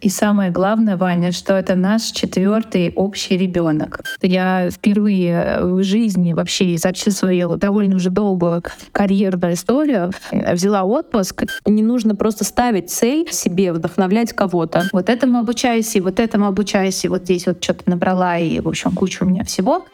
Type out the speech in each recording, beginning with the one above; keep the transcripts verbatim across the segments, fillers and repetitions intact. И самое главное, Ваня, что это наш четвертый общий ребенок. Я впервые в жизни вообще за всю свою довольно уже долгую карьерную историю взяла отпуск. Не нужно просто ставить цель себе, вдохновлять кого-то. Вот этому обучаюсь, и вот этому обучаюсь, и вот здесь вот что-то набрала, и, в общем, куча у меня всего.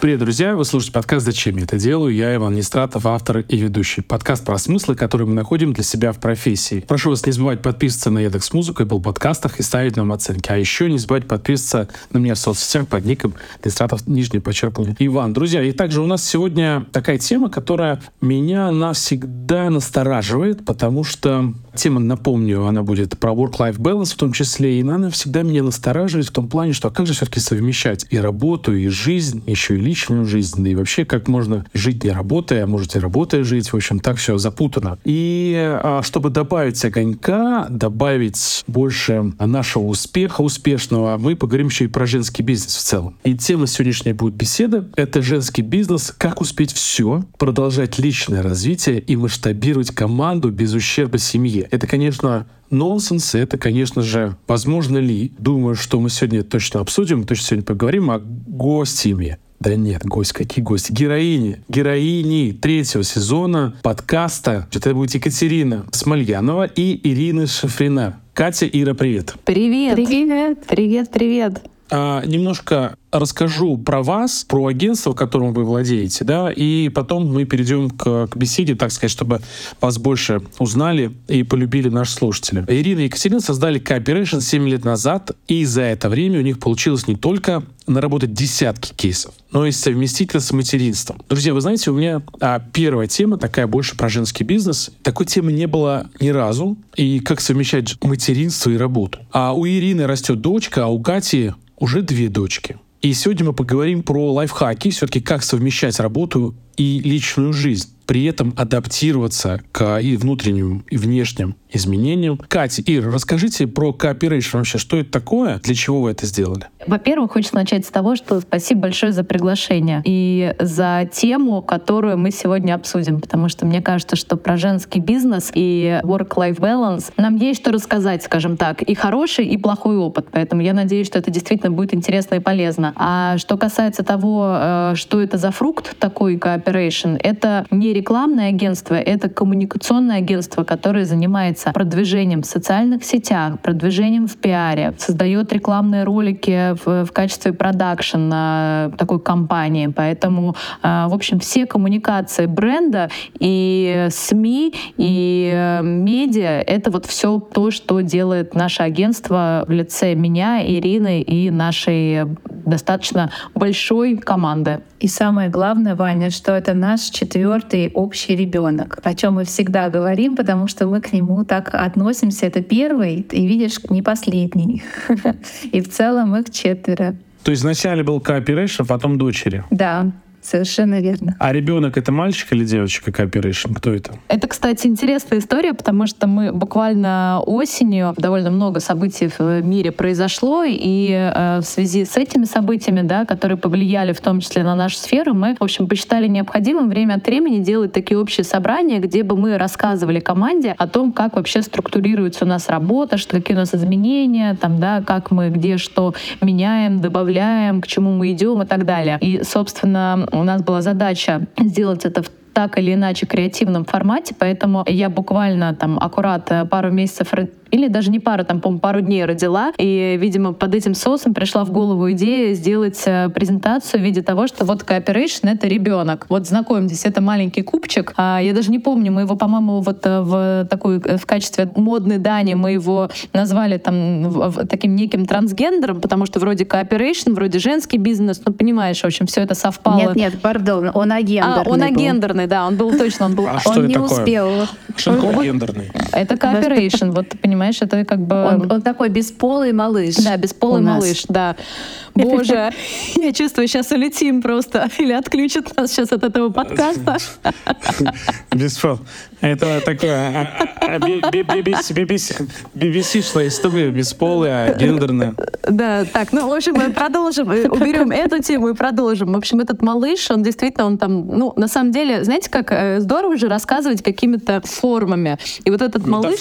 Привет, друзья! Вы слушаете подкаст «Зачем я это делаю?». Я Иван Нестратов, автор и ведущий. Подкаст про смыслы, которые мы находим для себя в профессии. Прошу вас не забывать подписываться на Яндекс.Музыку, Apple подкастах и ставить нам оценки. А еще не забывайте подписываться на меня в соцсетях под ником Нестратов, нижнее подчеркивание, Иван. Друзья, и также у нас сегодня такая тема, которая меня навсегда настораживает, потому что тема, напомню, она будет про work-life balance в том числе, и она всегда меня настораживает в том плане, что а как же все-таки совмещать и работу, и жизнь, еще и личность, личную жизнь, да и вообще, как можно жить не работая, а может и работая жить. В общем, так все запутано. И чтобы добавить огонька, добавить больше нашего успеха, успешного, мы поговорим еще и про женский бизнес в целом. И тема сегодняшней будет беседы. Это женский бизнес. Как успеть все, продолжать личное развитие и масштабировать команду без ущерба семье. Это, конечно, нонсенс. Это, конечно же, возможно ли? Думаю, что мы сегодня точно обсудим, точно сегодня поговорим о гостями. Да нет, гость, какие гости? Героини. Героини третьего сезона подкаста. Это будет Екатерина Смольянова и Ирина Шифрина. Катя, Ира, привет. Привет. Привет. Привет, привет. А, немножко расскажу про вас, про агентство, которым вы владеете, да, и потом мы перейдем к, к беседе, так сказать, чтобы вас больше узнали и полюбили наши слушатели. Ирина и Екатерина создали Co-Operation семь лет назад, и за это время у них получилось не только наработать десятки кейсов, но и совместить это с материнством. Друзья, вы знаете, у меня а, первая тема такая больше про женский бизнес. Такой темы не было ни разу, и как совмещать материнство и работу. А у Ирины растет дочка, а у Кати уже две дочки. И сегодня мы поговорим про лайфхаки, все-таки как совмещать работу и личную жизнь, при этом адаптироваться к и внутренним, и внешним изменениям. Катя, Ира, расскажите про Co-Operation вообще, что это такое, для чего вы это сделали? Во-первых, хочется начать с того, что спасибо большое за приглашение и за тему, которую мы сегодня обсудим, потому что мне кажется, что про женский бизнес и work-life balance нам есть что рассказать, скажем так, и хороший, и плохой опыт, поэтому я надеюсь, что это действительно будет интересно и полезно. А что касается того, что это за фрукт такой Co-Operation, это не рекламное агентство, это коммуникационное агентство, которое занимается продвижением в социальных сетях, продвижением в пиаре, создает рекламные ролики в, в качестве продакшена такой компании. Поэтому, в общем, все коммуникации бренда и СМИ, и медиа — это вот все то, что делает наше агентство в лице меня, Ирины и нашей достаточно большой команды. И самое главное, Ваня, что это наш четвертый общий ребенок, о чем мы всегда говорим, потому что мы к нему так относимся. Это первый, и видишь, не последний. И в целом их четверо. То есть вначале был Co-Operation, потом дочери. Да. Совершенно верно. А ребенок — это мальчик или девочка Co-Operation? Кто это? Это, кстати, интересная история, потому что мы буквально осенью довольно много событий в мире произошло, и э, в связи с этими событиями, да, которые повлияли в том числе на нашу сферу, мы, в общем, посчитали необходимым время от времени делать такие общие собрания, где бы мы рассказывали команде о том, как вообще структурируется у нас работа, что, какие у нас изменения, там, да, как мы где что меняем, добавляем, к чему мы идем и так далее. И, собственно, у нас была задача сделать это в так или иначе креативном формате, поэтому я буквально там аккурат пару месяцев, или даже не пару, там, по-моему, пару дней родила, и, видимо, под этим соусом пришла в голову идея сделать презентацию в виде того, что вот Co-Operation — это ребенок. Вот знакомьтесь, это маленький кубчик. Я даже не помню, мы его, по-моему, вот в такой, в качестве модной дани мы его назвали там таким неким трансгендером, потому что вроде Co-Operation, вроде женский бизнес, ну, понимаешь, в общем, все это совпало. Нет-нет, пардон, он агендерный. А, он агендерный. Да, он был точно, он был. А он не такое? Успел. Шинков гендерный. Это Co-Operation, вот ты понимаешь, это как бы... Он, он такой бесполый малыш. Да, бесполый малыш, да. Боже, я чувствую, сейчас улетим просто. Или отключат нас сейчас от этого подкаста. Бесфол. Это такое... би би си-шная история, бесполая, гендерная. Да, так, ну, в общем, мы продолжим. Уберем эту тему и продолжим. В общем, этот малыш, он действительно, он там... Ну, на самом деле, знаете, как здорово же рассказывать какими-то формами. И вот этот малыш...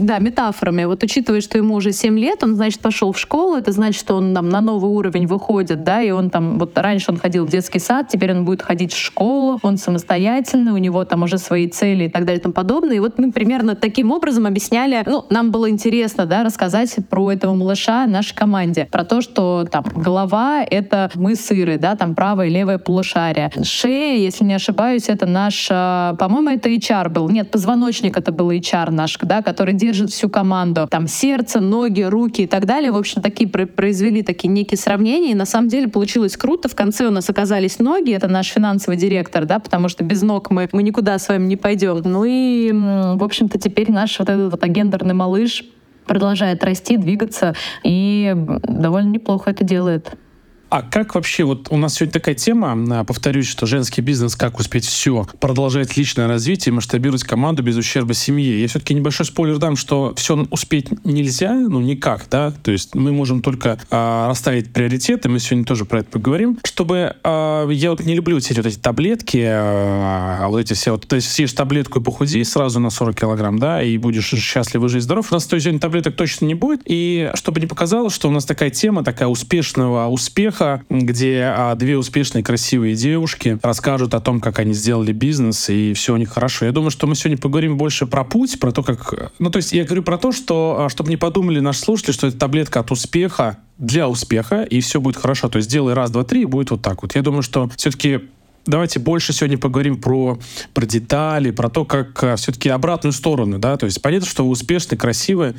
Да, метафорами. Вот учитывая, что ему уже семь лет, он, значит, пошел в школу, это значит, что он там на новый уровень выходит, да, и он там... Вот раньше он ходил в детский сад, теперь он будет ходить в школу, он самостоятельный, у него там уже свои цели и так далее, и тому подобное. И вот мы примерно таким образом объясняли, ну, нам было интересно, да, рассказать про этого малыша нашей команде, про то, что там голова — это мы сыры, да, там правое и левое полушарие. Шея, если не ошибаюсь, это наш, по-моему, это эйч ар был. Нет, позвоночник — это был эйч ар наш, да, который держит всю команду. Там сердце, ноги, руки и так далее. В общем, такие произвели такие некие сравнения, и на самом деле получилось круто. В конце у нас оказались ноги, это наш финансовый директор, да, потому что без ног мы, мы никуда с вами не пойдем. Ну и, в общем-то, теперь наш вот этот вот агендерный малыш продолжает расти, двигаться, и довольно неплохо это делает. А как вообще, вот у нас сегодня такая тема, повторюсь, что женский бизнес, как успеть все, продолжать личное развитие, масштабировать команду без ущерба семье. Я все-таки небольшой спойлер дам, что все успеть нельзя, ну никак, да, то есть мы можем только э, расставить приоритеты, мы сегодня тоже про это поговорим, чтобы, э, я вот не люблю вот эти, вот эти таблетки, э, вот эти все, вот, то есть съешь таблетку и похудей сразу на сорок килограмм, да, и будешь счастлив и жить здоров, у нас той зоны таблеток точно не будет, и чтобы не показалось, что у нас такая тема, такая успешного успеха, где а, две успешные, красивые девушки расскажут о том, как они сделали бизнес, и все у них хорошо. Я думаю, что мы сегодня поговорим больше про путь, про то, как... Ну, то есть я говорю про то, что, чтобы не подумали наши слушатели, что это таблетка от успеха для успеха, и все будет хорошо. То есть делай раз, два, три, и будет вот так вот. Я думаю, что все-таки... Давайте больше сегодня поговорим про, про детали, про то, как а, все-таки обратную сторону, да, то есть понятно, что вы успешны, красивы,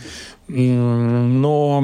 но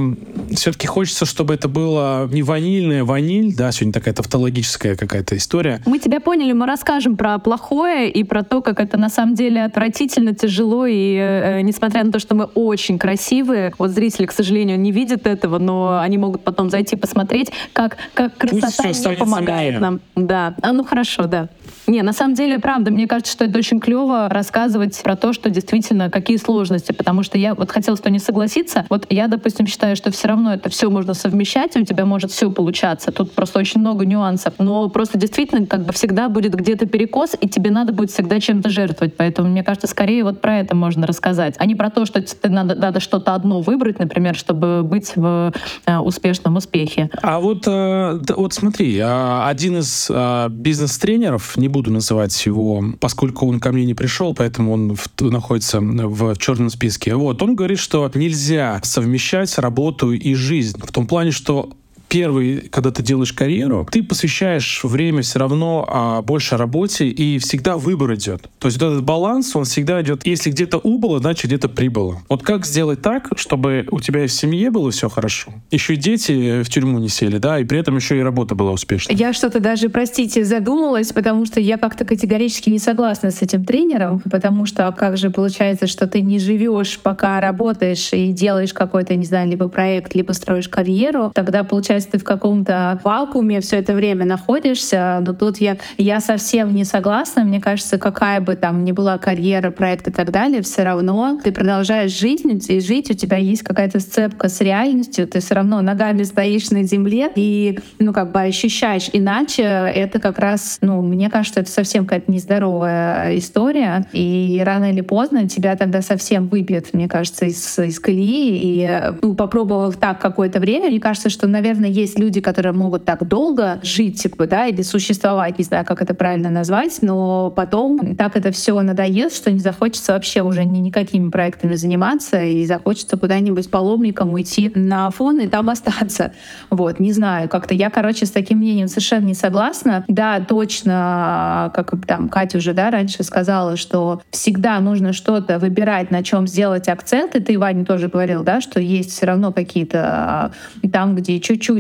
все-таки хочется, чтобы это было не ванильное, ваниль, да, сегодня такая тавтологическая какая-то история. Мы тебя поняли, мы расскажем про плохое и про то, как это на самом деле отвратительно, тяжело, и э, несмотря на то, что мы очень красивые, вот зрители, к сожалению, не видят этого, но они могут потом зайти посмотреть, как, как красота не помогает нам. Да, а ну хорошо. Хорошо, да. Не, на самом деле, правда, мне кажется, что это очень клево рассказывать про то, что действительно какие сложности, потому что я вот хотела с тобой не согласиться. Вот я, допустим, считаю, что все равно это все можно совмещать, и у тебя может все получаться. Тут просто очень много нюансов. Но просто действительно как бы всегда будет где-то перекос, и тебе надо будет всегда чем-то жертвовать. Поэтому, мне кажется, скорее вот про это можно рассказать, а не про то, что тебе надо, надо что-то одно выбрать, например, чтобы быть в э, успешном успехе. А вот, э, вот смотри, один из э, бизнес-тренеров, не буду называть его, поскольку он ко мне не пришел, поэтому он в, находится в черном списке. Вот, он говорит, что нельзя совмещать работу и жизнь. В том плане, что первый, когда ты делаешь карьеру, ты посвящаешь время все равно а, больше работе, и всегда выбор идет. То есть вот этот баланс, он всегда идет. Если где-то убыло, значит где-то прибыло. Вот как сделать так, чтобы у тебя и в семье было все хорошо, еще и дети в тюрьму не сели, да, и при этом еще и работа была успешной? Я что-то даже, простите, задумалась, потому что я как-то категорически не согласна с этим тренером, потому что как же получается, что ты не живешь, пока работаешь и делаешь какой-то, не знаю, либо проект, либо строишь карьеру, тогда получается, ты в каком-то вакууме все это время находишься, но тут я, я совсем не согласна. Мне кажется, какая бы там ни была карьера, проект и так далее, все равно ты продолжаешь жить, и жить у тебя есть какая-то сцепка с реальностью, ты все равно ногами стоишь на земле и, ну, как бы ощущаешь. Иначе это как раз, ну, мне кажется, это совсем какая-то нездоровая история, и рано или поздно тебя тогда совсем выбьет, мне кажется, из, из колеи. И, ну, попробовав так какое-то время, мне кажется, что, наверное, есть люди, которые могут так долго жить, типа, да, или существовать, не знаю, как это правильно назвать, но потом так это все надоест, что не захочется вообще уже ни, никакими проектами заниматься, и захочется куда-нибудь паломником уйти на Афон и там остаться. Вот, не знаю, как-то я, короче, с таким мнением совершенно не согласна. Да, точно, как там Катя уже, да, раньше сказала, что всегда нужно что-то выбирать, на чем сделать акцент, и ты, Ваня, тоже говорил, да, что есть все равно какие-то там, где чуть-чуть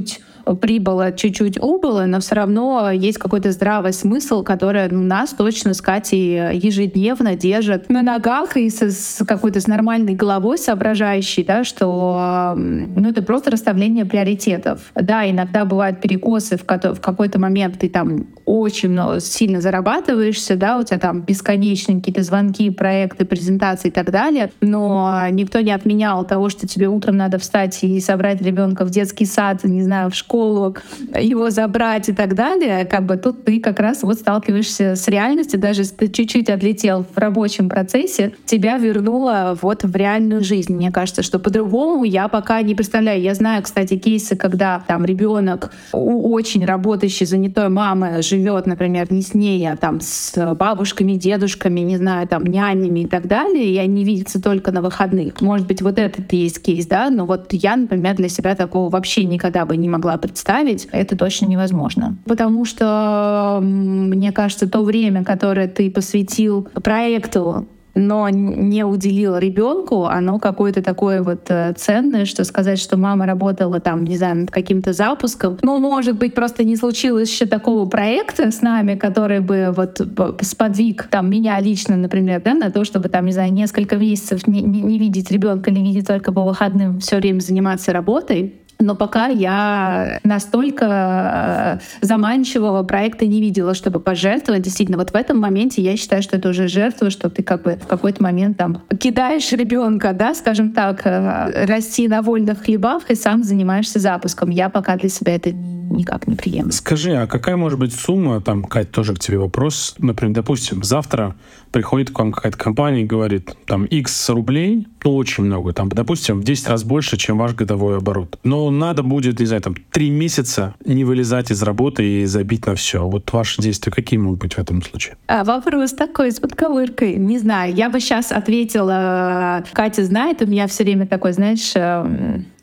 прибыло, чуть-чуть убыло, но все равно есть какой-то здравый смысл, который нас точно с Катей ежедневно держит на ногах и с, с какой-то с нормальной головой соображающей, да, что ну, это просто расставление приоритетов. Да, иногда бывают перекосы, в, ко- в какой-то момент ты там очень много, сильно зарабатываешься, да, у тебя там бесконечные какие-то звонки, проекты, презентации и так далее, но никто не отменял того, что тебе утром надо встать и собрать ребенка в детский сад, не знаю, в школу, его забрать и так далее. Как бы тут ты как раз вот сталкиваешься с реальностью, даже если ты чуть-чуть отлетел в рабочем процессе, тебя вернуло вот в реальную жизнь. Мне кажется, что по-другому я пока не представляю. Я знаю, кстати, кейсы, когда там ребенок у очень работающей, занятой мамы живет, например, не с ней, а там с бабушками, дедушками, не знаю, там нянями и так далее, и они видятся только на выходных. Может быть, вот этот есть кейс, да, но вот я, например, для себя такого вообще никогда бы не могла представить. Это точно невозможно. Потому что, мне кажется, то время, которое ты посвятил проекту, но не уделила ребенку, оно какое-то такое вот ценное, что сказать, что мама работала там, не знаю, над каким-то запуском. Ну, может быть, просто не случилось еще такого проекта с нами, который бы вот сподвиг там меня лично, например, да, на то, чтобы там, не знаю, несколько месяцев не, не, не видеть ребенка или видеть только по выходным, все время заниматься работой. Но пока я настолько заманчивого проекта не видела, чтобы пожертвовать. Действительно, вот в этом моменте я считаю, что это уже жертва, что ты как бы в какой-то момент там кидаешь ребенка, да, скажем так, расти на вольных хлебах и сам занимаешься запуском. Я пока для себя это никак не приемлю. Скажи, а какая может быть сумма, там, Кать, тоже к тебе вопрос, например, допустим, завтра приходит к вам какая-то компания и говорит, там, X рублей, ну, очень много, там, допустим, в десять раз больше, чем ваш годовой оборот. Но надо будет, не знаю, там, три месяца не вылезать из работы и забить на все. Вот ваши действия какие могут быть в этом случае? А, вопрос такой, с подковыркой. Не знаю, я бы сейчас ответила, Катя знает, у меня все время такой, знаешь...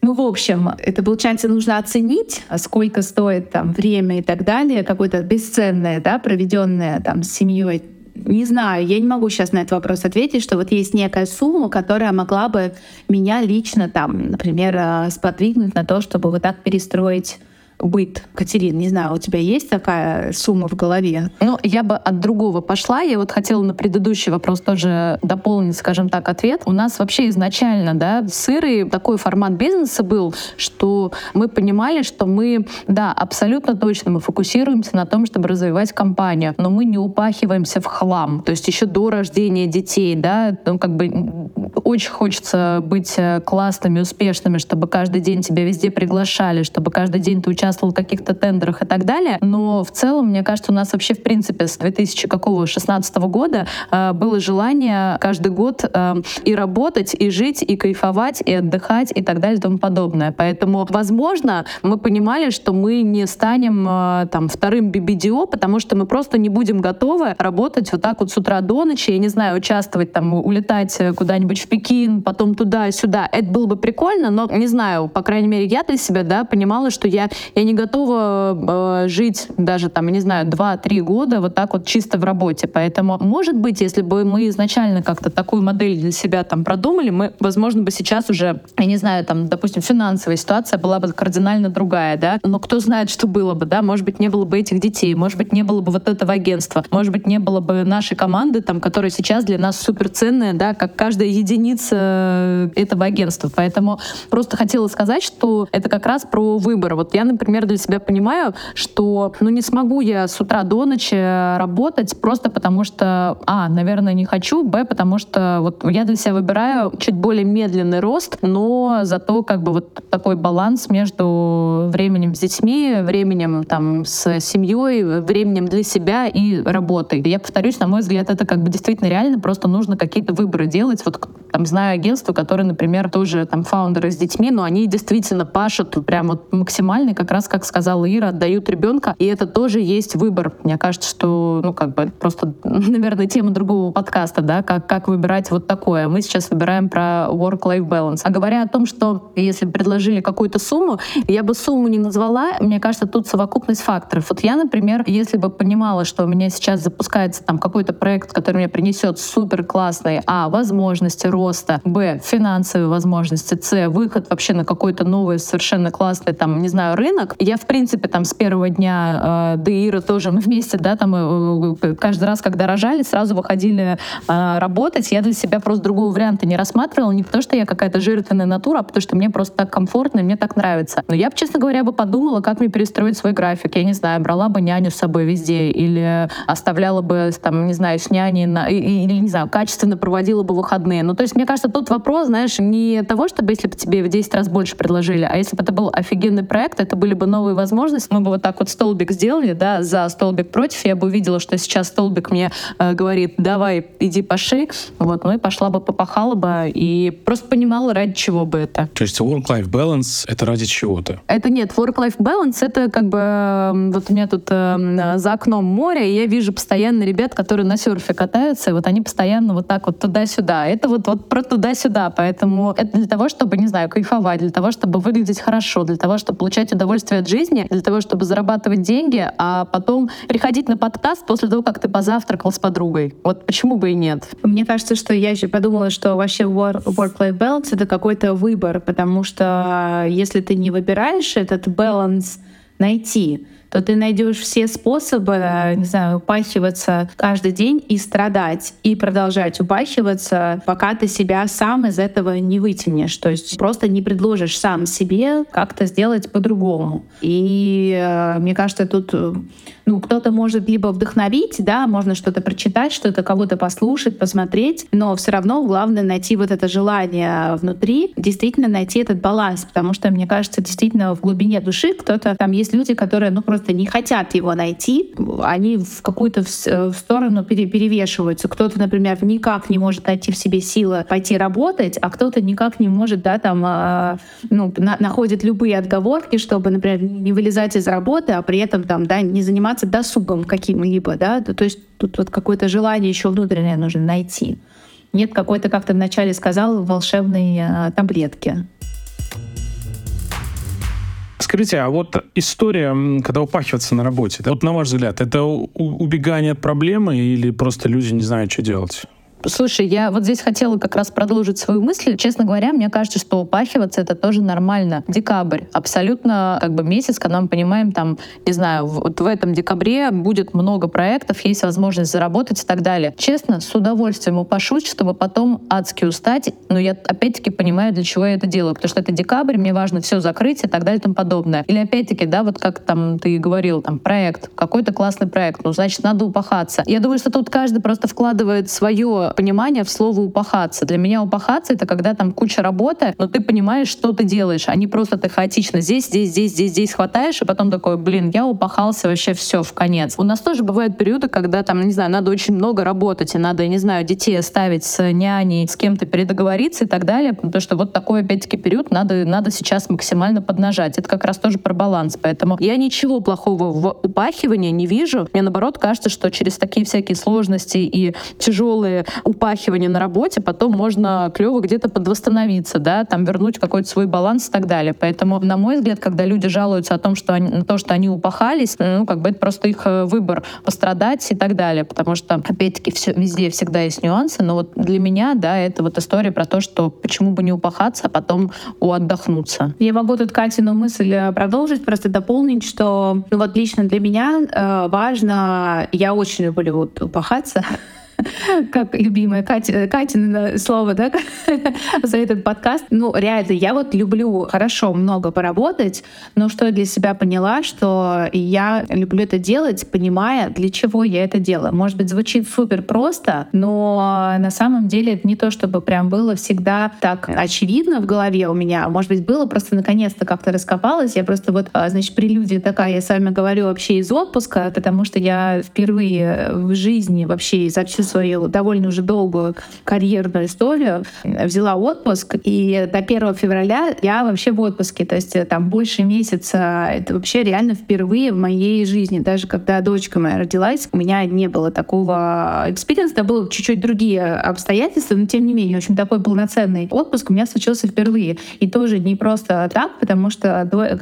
Ну, в общем, это, получается, нужно оценить, сколько стоит там время и так далее, какое-то бесценное, да, проведенное там с семьей. Не знаю, я не могу сейчас на этот вопрос ответить, что вот есть некая сумма, которая могла бы меня лично там, например, сподвигнуть на то, чтобы вот так перестроить быт. Катерина, не знаю, у тебя есть такая сумма в голове? Ну, я бы от другого пошла. Я вот хотела на предыдущий вопрос тоже дополнить, скажем так, ответ. У нас вообще изначально, да, с Ирой такой формат бизнеса был, что мы понимали, что мы, да, абсолютно точно мы фокусируемся на том, чтобы развивать компанию, но мы не упахиваемся в хлам. То есть еще до рождения детей, да, ну, как бы очень хочется быть классными, успешными, чтобы каждый день тебя везде приглашали, чтобы каждый день ты участвовал в каких-то тендерах и так далее. Но в целом, мне кажется, у нас вообще, в принципе, с две тысячи шестнадцатого года э, было желание каждый год э, и работать, и жить, и кайфовать, и отдыхать, и так далее, и тому подобное. Поэтому, возможно, мы понимали, что мы не станем э, там, вторым би би ди о, потому что мы просто не будем готовы работать вот так вот с утра до ночи, я не знаю, участвовать, там, улетать куда-нибудь в Пекин, потом туда-сюда. Это было бы прикольно, но, не знаю, по крайней мере, я для себя, да, понимала, что я Я не готова э, жить даже, там, я не знаю, два-три года вот так вот чисто в работе. Поэтому, может быть, если бы мы изначально как-то такую модель для себя там продумали, мы, возможно, бы сейчас уже, я не знаю, там, допустим, финансовая ситуация была бы кардинально другая, да. Но кто знает, что было бы, да. Может быть, не было бы этих детей, может быть, не было бы вот этого агентства, может быть, не было бы нашей команды, там, которая сейчас для нас суперценная, да, как каждая единица этого агентства. Поэтому просто хотела сказать, что это как раз про выбор. Вот я, например, для себя понимаю, что ну не смогу я с утра до ночи работать просто потому что а, наверное, не хочу, б, потому что вот я для себя выбираю чуть более медленный рост, но зато как бы вот такой баланс между временем с детьми, временем там с семьей, временем для себя и работой. Я повторюсь, на мой взгляд, это как бы действительно реально, просто нужно какие-то выборы делать. Вот там знаю агентства, которые, например, тоже там фаундеры с детьми, но они действительно пашут прям вот максимально, как раз, как сказала Ира, отдают ребенка, и это тоже есть выбор. Мне кажется, что, ну, как бы, просто, наверное, тема другого подкаста, да, как, как выбирать вот такое. Мы сейчас выбираем про work-life balance. А говоря о том, что если предложили какую-то сумму, я бы сумму не назвала, мне кажется, тут совокупность факторов. Вот я, например, если бы понимала, что у меня сейчас запускается там какой-то проект, который мне принесет супер классные, а, возможности, рост, роста, б, финансовые возможности, с, выход вообще на какой-то новый совершенно классный, там, не знаю, рынок. Я, в принципе, там, с первого дня э, до Иры тоже мы вместе, да, там, э, каждый раз, когда рожали, сразу выходили э, работать. Я для себя просто другого варианта не рассматривала, не потому что я какая-то жертвенная натура, а потому что мне просто так комфортно, мне так нравится. Но я бы, честно говоря, бы подумала, как мне перестроить свой график. Я не знаю, брала бы няню с собой везде или оставляла бы, там, не знаю, с няней, на, или, не знаю, качественно проводила бы выходные. Ну, то есть, мне кажется, тут вопрос, знаешь, не того, чтобы если бы тебе в десять раз больше предложили, а если бы это был офигенный проект, это были бы новые возможности. Мы бы вот так вот столбик сделали, да, за, столбик против. Я бы увидела, что сейчас столбик мне э, говорит, давай, иди паши. Вот, ну и пошла бы, попахала бы и просто понимала, ради чего бы это. То есть work-life balance — это ради чего-то? Это нет, work-life balance — это как бы... Вот у меня тут э, за окном море, и я вижу постоянно ребят, которые на серфе катаются, и вот они постоянно вот так вот туда-сюда. Это вот, вот про туда-сюда, поэтому это для того, чтобы, не знаю, кайфовать, для того, чтобы выглядеть хорошо, для того, чтобы получать удовольствие от жизни, для того, чтобы зарабатывать деньги, а потом приходить на подкаст после того, как ты позавтракал с подругой. Вот почему бы и нет? Мне кажется, что я еще подумала, что вообще work-life balance — это какой-то выбор, потому что если ты не выбираешь этот баланс найти, то ты найдешь все способы, не знаю, упахиваться каждый день и страдать, и продолжать упахиваться, пока ты себя сам из этого не вытянешь. То есть просто не предложишь сам себе как-то сделать по-другому. И мне кажется, тут ну, кто-то может либо вдохновить, да, можно что-то прочитать, что-то кого-то послушать, посмотреть, но все равно главное найти вот это желание внутри, действительно найти этот баланс, потому что, мне кажется, действительно в глубине души кто-то, там есть люди, которые, ну, просто не хотят его найти, они в какую-то в сторону перевешиваются. Кто-то, например, никак не может найти в себе силы пойти работать, а кто-то никак не может, да, там, ну, находит любые отговорки, чтобы, например, не вылезать из работы, а при этом, там, да, не заниматься досугом каким-либо, да, то есть тут вот какое-то желание еще внутреннее нужно найти. Нет какой-то, как ты вначале сказал, волшебной э, таблетки. Скажите, а вот история, когда упахиваться на работе, вот на ваш взгляд, это у- убегание от проблемы или просто люди не знают, что делать? Слушай, я вот здесь хотела как раз продолжить свою мысль. Честно говоря, мне кажется, что упахиваться — это тоже нормально. Декабрь. Абсолютно как бы месяц, когда мы понимаем, там, не знаю, вот в этом декабре будет много проектов, есть возможность заработать и так далее. Честно, с удовольствием упашусь, чтобы потом адски устать. Но я опять-таки понимаю, для чего я это делаю. Потому что это декабрь, мне важно все закрыть и так далее и тому подобное. Или опять-таки, да, вот как там ты говорил, там, проект, какой-то классный проект, ну, значит, надо упахаться. Я думаю, что тут каждый просто вкладывает свое понимание в слово «упахаться». Для меня «упахаться» — это когда там куча работы, но ты понимаешь, что ты делаешь, а не просто ты хаотично здесь, здесь, здесь, здесь, здесь хватаешь, и потом такой, блин, я упахался вообще все в конец. У нас тоже бывают периоды, когда там, не знаю, надо очень много работать, и надо, не знаю, детей оставить с няней, с кем-то передоговориться и так далее, потому что вот такой, опять-таки, период надо, надо сейчас максимально поднажать. Это как раз тоже про баланс, поэтому я ничего плохого в упахивании не вижу. Мне, наоборот, кажется, что через такие всякие сложности и тяжелые упахивание на работе, потом можно клево где-то подвосстановиться, да, там вернуть какой-то свой баланс и так далее. Поэтому, на мой взгляд, когда люди жалуются о том, что они, на то, что они упахались, ну, как бы это просто их выбор пострадать и так далее, потому что, опять-таки, все, везде всегда есть нюансы, но вот для меня, да, это вот история про то, что почему бы не упахаться, а потом отдохнуться. Я могу тут Катину мысль продолжить, просто дополнить, что, ну, вот лично для меня э, важно, я очень люблю вот упахаться, как любимое Катя, Катина слово, да, за этот подкаст. Ну, реально, я вот люблю хорошо много поработать, но что я для себя поняла, что я люблю это делать, понимая, для чего я это делаю. Может быть, звучит супер просто, но на самом деле это не то, чтобы прям было всегда так очевидно в голове у меня. Может быть, было просто наконец-то как-то раскопалось. Я просто вот, значит, прелюдия такая, я с вами говорю вообще из отпуска, потому что я впервые в жизни вообще из общества свою довольно уже долгую карьерную историю, взяла отпуск, и до первого февраля я вообще в отпуске, то есть там больше месяца, это вообще реально впервые в моей жизни, даже когда дочка моя родилась, у меня не было такого экспириенса, да, было чуть-чуть другие обстоятельства, но тем не менее, в общем, такой полноценный отпуск у меня случился впервые, и тоже не просто так, потому что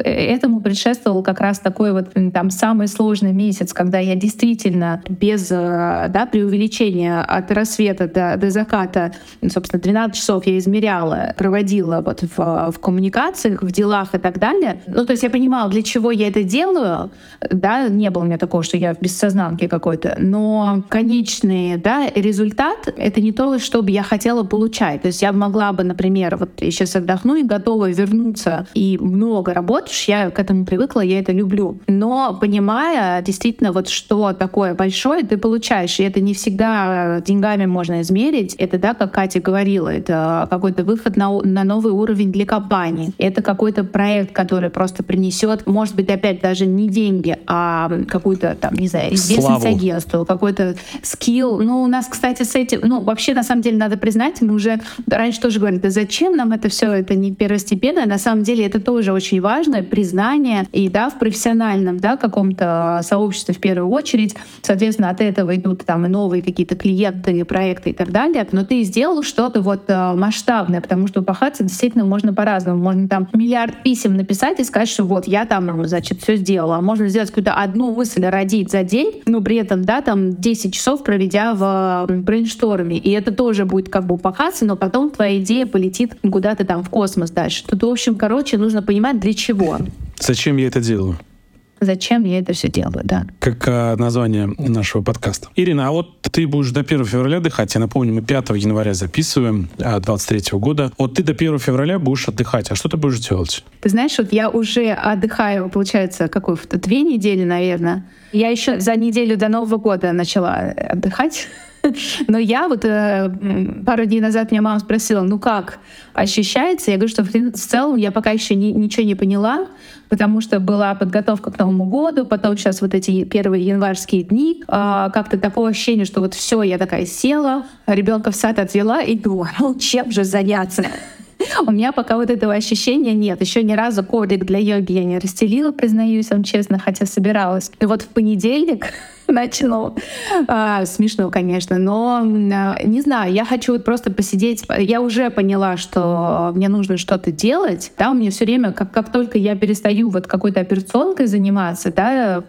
этому предшествовал как раз такой вот там самый сложный месяц, когда я действительно без, да, преувеличения измерения от рассвета до, до заката, собственно, двенадцать часов я измеряла, проводила вот в, в коммуникациях, в делах и так далее. Ну, то есть я понимала, для чего я это делаю, да, не было у меня такого, что я в бессознанке какой-то, но конечный, да, результат — это не то, что бы я хотела получать. То есть я могла бы, например, вот я сейчас отдохну и готова вернуться, и много работаешь, я к этому привыкла, я это люблю. Но понимая действительно, вот что такое большое ты получаешь, и это не всегда деньгами можно измерить, это, да, как Катя говорила, это какой-то выход на, на новый уровень для компании, это какой-то проект, который просто принесет, может быть, опять даже не деньги, а какую-то, там, не знаю, известность агентству, какой-то скилл. Ну, у нас, кстати, с этим, ну, вообще, на самом деле, надо признать, мы уже раньше тоже говорили, да зачем нам это все, это не первостепенно, на самом деле это тоже очень важно, признание, и, да, в профессиональном, да, каком-то сообществе в первую очередь, соответственно, от этого идут там и новые какие-то клиенты, проекты и так далее, но ты сделал что-то вот масштабное, потому что пахаться действительно можно по-разному, можно там миллиард писем написать и сказать, что вот я там, значит, все сделала, можно сделать какую-то одну мысль, родить за день, но при этом, да, там десять часов проведя в брейншторме, и это тоже будет как бы пахаться, но потом твоя идея полетит куда-то там в космос дальше. Тут, в общем, короче, нужно понимать, для чего. Зачем я это делаю? Зачем я это все делаю, да. Как а, название нашего подкаста. Ирина, а вот ты будешь до первого февраля отдыхать. Я напомню, мы пятого января записываем, двадцать третьего года. Вот ты до первого февраля будешь отдыхать. А что ты будешь делать? Ты знаешь, вот я уже отдыхаю, получается, какую? Две недели, наверное. Я еще за неделю до Нового года начала отдыхать. Но я вот э, пару дней назад меня мама спросила, ну как ощущается? Я говорю, что в целом я пока еще ни, ничего не поняла, потому что была подготовка к Новому году, потом сейчас вот эти первые январские дни, э, как-то такое ощущение, что вот все, я такая села, ребенка в сад отвела и думала, чем же заняться? У меня пока вот этого ощущения нет. Еще ни разу коврик для йоги я не расстелила, признаюсь вам честно, хотя собиралась. И вот в понедельник начну. А, смешно, конечно, но а, не знаю, я хочу вот просто посидеть. Я уже поняла, что мне нужно что-то делать. Да, у меня все время, как, как только я перестаю вот какой-то операционкой заниматься, да,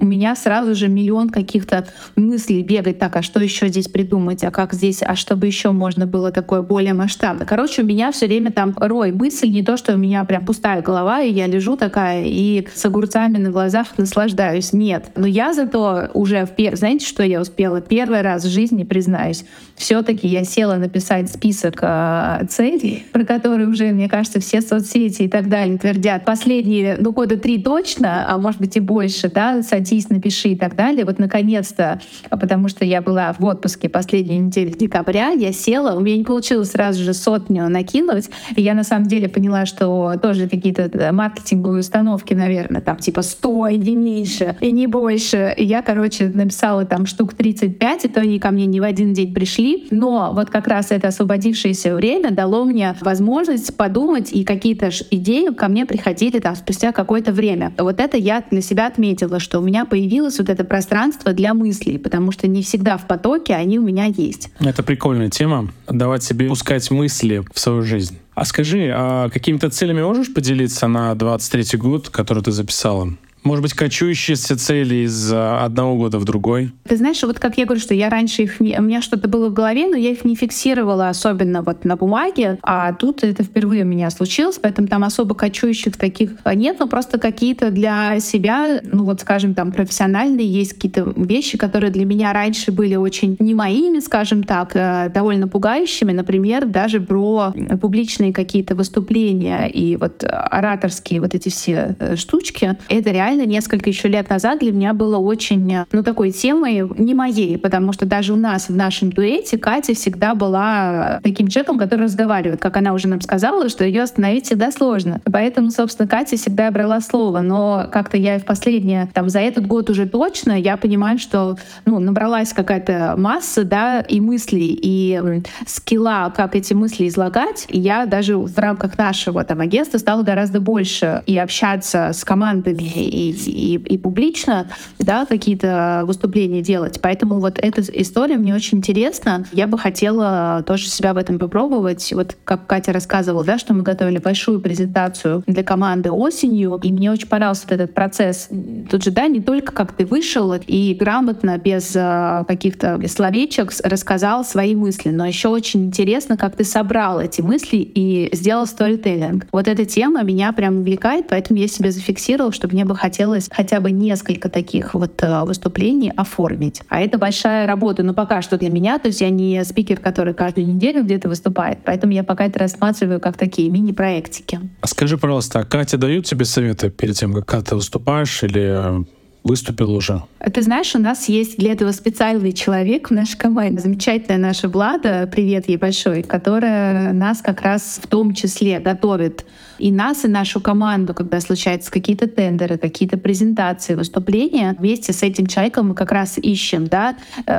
у меня сразу же миллион каких-то мыслей бегает. Так, а что еще здесь придумать? А как здесь? А чтобы еще можно было такое более масштабное? Короче, у меня все время там рой мыслей, не то, что у меня прям пустая голова, и я лежу такая и с огурцами на глазах наслаждаюсь. Нет. Но я зато уже Уже, в, знаете, что я успела? Первый раз в жизни, признаюсь, все-таки я села написать список э, целей, про которые уже, мне кажется, все соцсети и так далее твердят. Последние, ну, года три точно, а может быть и больше, да, садись, напиши и так далее. Вот, наконец-то, потому что я была в отпуске последнюю неделю декабря, я села, у меня не получилось сразу же сотню накинуть, и я на самом деле поняла, что тоже какие-то маркетинговые установки, наверное, там, типа, стой, не меньше и не больше. И я, короче, написала там штук тридцать пять, и то они ко мне не в один день пришли. Но вот как раз это освободившееся время дало мне возможность подумать, и какие-то идеи ко мне приходили там спустя какое-то время. Вот это я для себя отметила, что у меня появилось вот это пространство для мыслей, потому что не всегда в потоке они у меня есть. Это прикольная тема, давать себе пускать мысли в свою жизнь. А скажи, а какими-то целями можешь поделиться на двадцать третий год, который ты записала? Может быть, кочующиеся цели из одного года в другой? Ты знаешь, вот как я говорю, что я раньше их... Не, у меня что-то было в голове, но я их не фиксировала, особенно вот на бумаге. А тут это впервые у меня случилось, поэтому там особо кочующих таких нет, но просто какие-то для себя, ну вот, скажем, там профессиональные есть какие-то вещи, которые для меня раньше были очень не моими, скажем так, довольно пугающими. Например, даже про публичные какие-то выступления и вот ораторские вот эти все штучки. Это реально несколько еще лет назад для меня было очень, ну, такой темой не моей, потому что даже у нас, в нашем дуэте, Катя всегда была таким человеком, который разговаривает. Как она уже нам сказала, что ее остановить всегда сложно. Поэтому, собственно, Катя всегда брала слово. Но как-то я в последнее, там, за этот год уже точно, я понимаю, что, ну, набралась какая-то масса, да, и мыслей, и скилла, как эти мысли излагать. И я даже в рамках нашего, там, агентства стала гораздо больше и общаться с командами, и выходить и, и публично, да, какие-то выступления делать. Поэтому вот эта история мне очень интересна. Я бы хотела тоже себя в этом попробовать. Вот как Катя рассказывала, да, что мы готовили большую презентацию для команды осенью, и мне очень понравился вот этот процесс. Тут же, да, не только как ты вышел и грамотно, без каких-то словечек рассказал свои мысли, но еще очень интересно, как ты собрал эти мысли и сделал сторителлинг. Вот эта тема меня прям увлекает, поэтому я себя зафиксировала, чтобы мне бы хотелось хотя бы несколько таких вот выступлений оформить. А это большая работа, но пока что для меня, то есть я не спикер, который каждую неделю где-то выступает, поэтому я пока это рассматриваю как такие мини-проектики. А скажи, пожалуйста, а Катя дают тебе советы перед тем, как ты выступаешь или... выступил уже? Ты знаешь, у нас есть для этого специальный человек в нашей команде. Замечательная наша Влада, привет ей большой, которая нас как раз в том числе готовит. И нас, и нашу команду, когда случаются какие-то тендеры, какие-то презентации, выступления, вместе с этим человеком мы как раз ищем, да,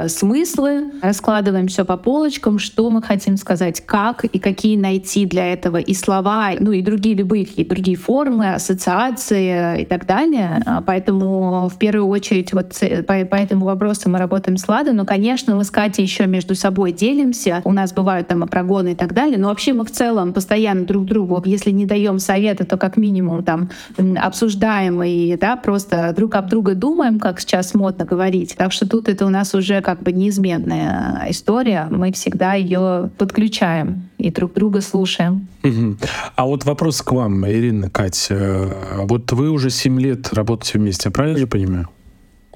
смыслы, раскладываем все по полочкам, что мы хотим сказать, как и какие найти для этого и слова, ну и другие любые, и другие формы, ассоциации и так далее. Поэтому в первую очередь вот по, по этому вопросу мы работаем с Ладой, но, конечно, мы с Катей еще между собой делимся, у нас бывают там прогоны и так далее, но вообще мы в целом постоянно друг другу, если не даем советы, то как минимум там обсуждаем и, да, просто друг об друга думаем, как сейчас модно говорить. Так что тут это у нас уже как бы неизменная история. Мы всегда ее подключаем и друг друга слушаем. Угу. А вот вопрос к вам, Ирина, Кать. Вот вы уже семь лет работаете вместе, правильно я понимаю?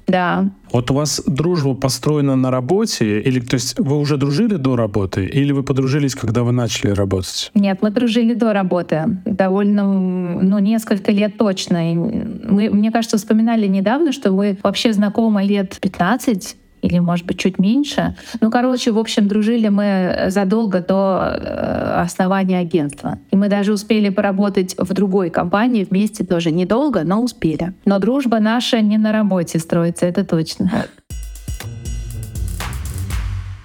Да. Вот у вас дружба построена на работе? Или, то есть, вы уже дружили до работы? Или вы подружились, когда вы начали работать? Нет, мы дружили до работы. Довольно, ну, несколько лет точно. И мы, мне кажется, вспоминали недавно, что мы вообще знакомы лет пятнадцать или, может быть, чуть меньше. Ну, короче, в общем, дружили мы задолго до основания агентства. И мы даже успели поработать в другой компании вместе тоже. Недолго, но успели. Но дружба наша не на работе строится, это точно.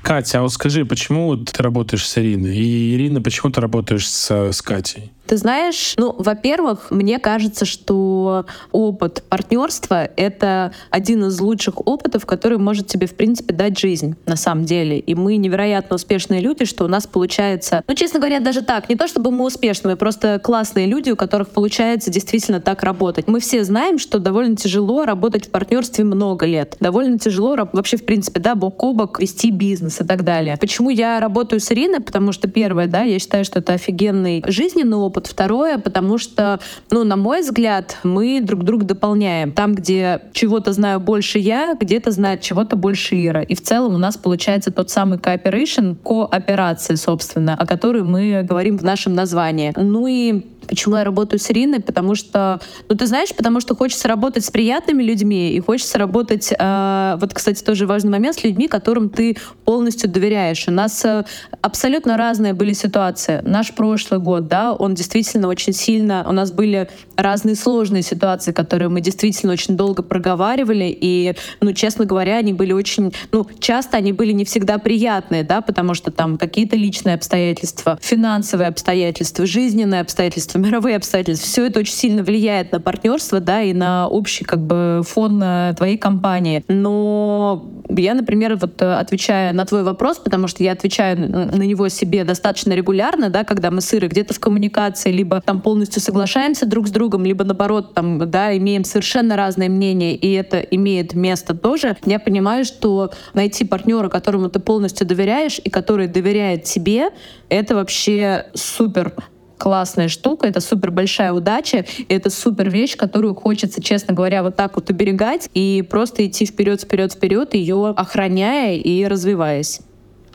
Катя, а вот скажи, почему ты работаешь с Ириной? И, Ирина, почему ты работаешь с, с Катей? Ты знаешь, ну, во-первых, мне кажется, что опыт партнерства — это один из лучших опытов, который может тебе, в принципе, дать жизнь, на самом деле. И мы невероятно успешные люди, что у нас получается... Ну, честно говоря, даже так. Не то чтобы мы успешны, мы просто классные люди, у которых получается действительно так работать. Мы все знаем, что довольно тяжело работать в партнерстве много лет. Довольно тяжело вообще, в принципе, да, бок о бок вести бизнес и так далее. Почему я работаю с Ириной? Потому что, первое, да, я считаю, что это офигенный жизненный опыт. Второе, потому что, ну, на мой взгляд, мы друг друга дополняем. Там, где чего-то знаю больше я, где-то знает чего-то больше Ира. И в целом у нас получается тот самый co-operation, кооперация, собственно, о которой мы говорим в нашем названии. Ну и почему я работаю с Ириной? Потому что, ну, ты знаешь, потому что хочется работать с приятными людьми и хочется работать, э, вот, кстати, тоже важный момент, с людьми, которым ты полностью доверяешь. У нас э, абсолютно разные были ситуации. Наш прошлый год, да, он действительно очень сильно... У нас были разные сложные ситуации, которые мы действительно очень долго проговаривали, и, ну, честно говоря, они были очень... Ну, часто они были не всегда приятные, да, потому что там какие-то личные обстоятельства, финансовые обстоятельства, жизненные обстоятельства, мировые обстоятельства. Все это очень сильно влияет на партнерство, да, и на общий, как бы, фон твоей компании. Но я, например, вот отвечая на твой вопрос, потому что я отвечаю на него себе достаточно регулярно, да, когда мы с Ирой где-то в коммуникации, либо там полностью соглашаемся друг с другом, либо наоборот, там, да, имеем совершенно разные мнения, и это имеет место тоже. Я понимаю, что найти партнера, которому ты полностью доверяешь и который доверяет тебе, это вообще супер классная штука, это супер большая удача, это супер вещь, которую хочется, честно говоря, вот так вот уберегать и просто идти вперед, вперед, вперед, ее охраняя и развиваясь.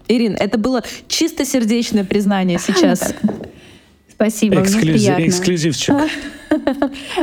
Ирин, это было чисто сердечное признание сейчас. Спасибо, мне приятно. Эксклюзивчик.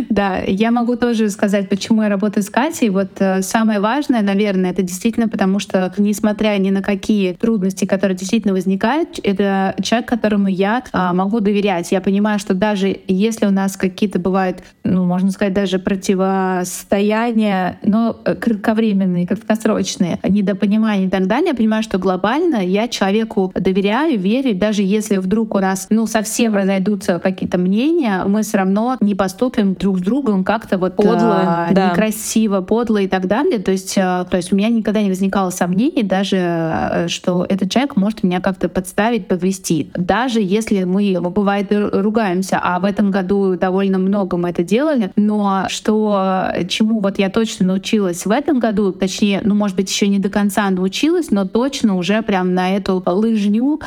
Да, я могу тоже сказать, почему я работаю с Катей. Вот самое важное, наверное, это действительно потому, что несмотря ни на какие трудности, которые действительно возникают, это человек, которому я а, могу доверять. Я понимаю, что даже если у нас какие-то бывают, ну, можно сказать, даже противостояния, но кратковременные, краткосрочные, недопонимания и так далее, я понимаю, что глобально я человеку доверяю, верю, даже если вдруг у нас, ну, совсем разойдутся какие-то мнения, мы все равно не поступим друг с другом как-то вот подло, да. некрасиво, подло и так далее. То есть, то есть у меня никогда не возникало сомнений даже, что этот человек может меня как-то подставить, подвести. Даже если мы, бывает, ругаемся, а в этом году довольно много мы это делали, но что, чему вот я точно научилась в этом году, точнее, ну, может быть, еще не до конца научилась, но точно уже прям на эту лыжню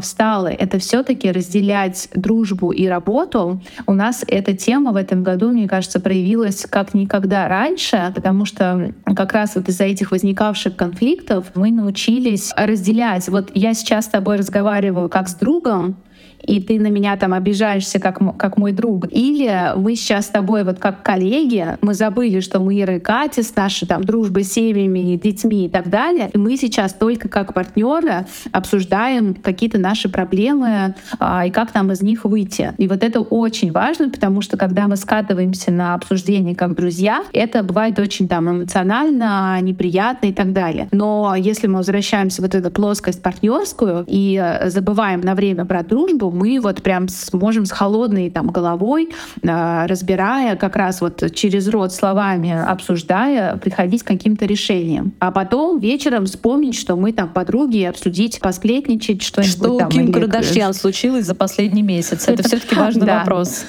встала. Это все-таки разделять дружбу и работу. У нас эта тема в этом году, мне кажется, проявилась как никогда раньше, потому что как раз вот из-за этих возникавших конфликтов мы научились разделять. Вот я сейчас с тобой разговариваю как с другом, и ты на меня там обижаешься, как, как мой друг. Или мы сейчас с тобой вот как коллеги, мы забыли, что мы Ира и Катя с нашей там дружбой с семьями, детьми и так далее. И мы сейчас только как партнеры обсуждаем какие-то наши проблемы а, и как нам из них выйти. И вот это очень важно, потому что когда мы скатываемся на обсуждение как друзья, это бывает очень там эмоционально, неприятно и так далее. Но если мы возвращаемся в вот эту плоскость партнерскую и забываем на время про дружбу, мы вот прям сможем с холодной там головой, разбирая, как раз вот через рот словами обсуждая, приходить к каким-то решениям. А потом вечером вспомнить, что мы там подруги, обсудить, посплетничать, что-нибудь что там. Что у Ким Кардашьян случилось за последний месяц? Это все-таки важный вопрос.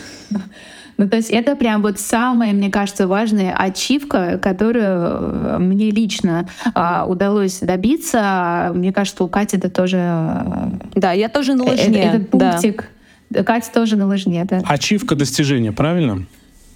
Ну, то есть это прям вот самая, мне кажется, важная ачивка, которую мне лично а, удалось добиться. Мне кажется, у Кати это тоже... Да, я тоже на лыжне. Этот пунктик. Да. Катя тоже на лыжне, да. Ачивка достижения, правильно?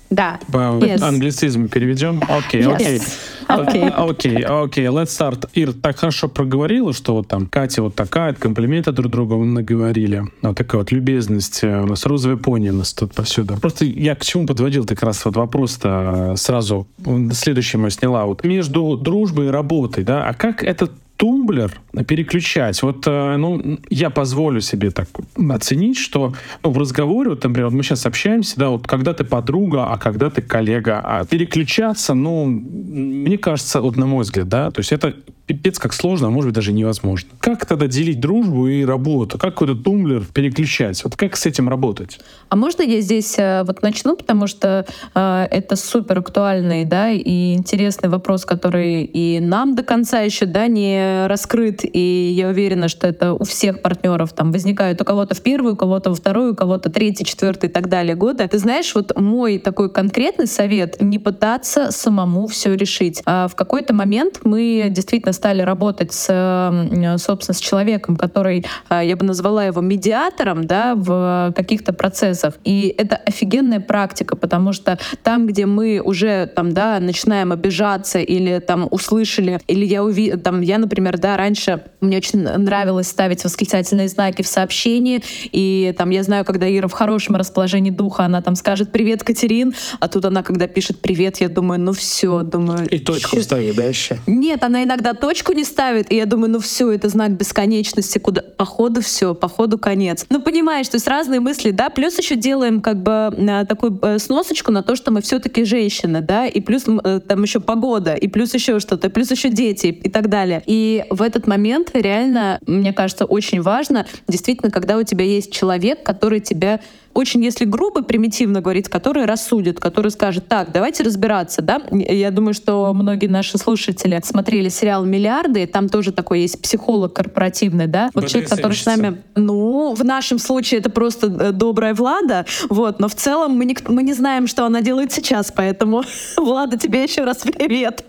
Да. Yes. Англицизм переведем? Окей, окей. Окей, окей. Let's start. Ир, так хорошо проговорила, что вот там Катя вот такая, комплименты друг другу наговорили. Вот такая вот любезность. У нас розовая пони у нас тут повсюду. Просто я к чему подводил как раз вот вопрос-то сразу. Следующий мой сняла. Вот между дружбой и работой, да, а как этот тумблер переключать. Вот, ну, я позволю себе так оценить, что ну, в разговоре, вот, например, вот мы сейчас общаемся, да, вот когда ты подруга, а когда ты коллега, а переключаться, ну, мне кажется, вот на мой взгляд, да, то есть это пипец как сложно, а может быть даже невозможно. Как тогда делить дружбу и работу? Как этот тумблер переключать? Вот как с этим работать? А можно я здесь вот начну, потому что э, это супер актуальный, да, и интересный вопрос, который и нам до конца еще, да, не раскрыт, и я уверена, что это у всех партнеров там возникают у кого-то в первую, у кого-то во вторую, у кого-то третий, четвертый и так далее года. Ты знаешь, вот мой такой конкретный совет — не пытаться самому все решить. А в какой-то момент мы действительно стали работать с, собственно, с человеком, который, я бы назвала его медиатором, да, в каких-то процессах. И это офигенная практика, потому что там, где мы уже там, да, начинаем обижаться или там услышали, или я увидела, там, я, например, Например, да, раньше мне очень нравилось ставить восклицательные знаки в сообщении, и там я знаю, когда Ира в хорошем расположении духа, она там скажет «Привет, Катерин», а тут она, когда пишет «Привет», я думаю, ну все, думаю... И точку ставит дальше. Нет, она иногда точку не ставит, и я думаю, ну все, это знак бесконечности, куда... Походу все, походу конец. Ну, понимаешь, то есть разные мысли, да, плюс еще делаем как бы такую сносочку на то, что мы все-таки женщины, да, и плюс там еще погода, и плюс еще что-то, и плюс еще дети и так далее. И в этот момент реально, мне кажется, очень важно, действительно, когда у тебя есть человек, который тебя очень, если грубо, примитивно говорить, который рассудит, который скажет: так, давайте разбираться, да? Я думаю, что многие наши слушатели смотрели сериал «Миллиарды», и там тоже такой есть психолог корпоративный, да? Вот человек, который с нами... Ну, в нашем случае это просто добрая Влада, вот, но в целом мы не, мы не знаем, что она делает сейчас, поэтому, Влада, тебе еще раз привет.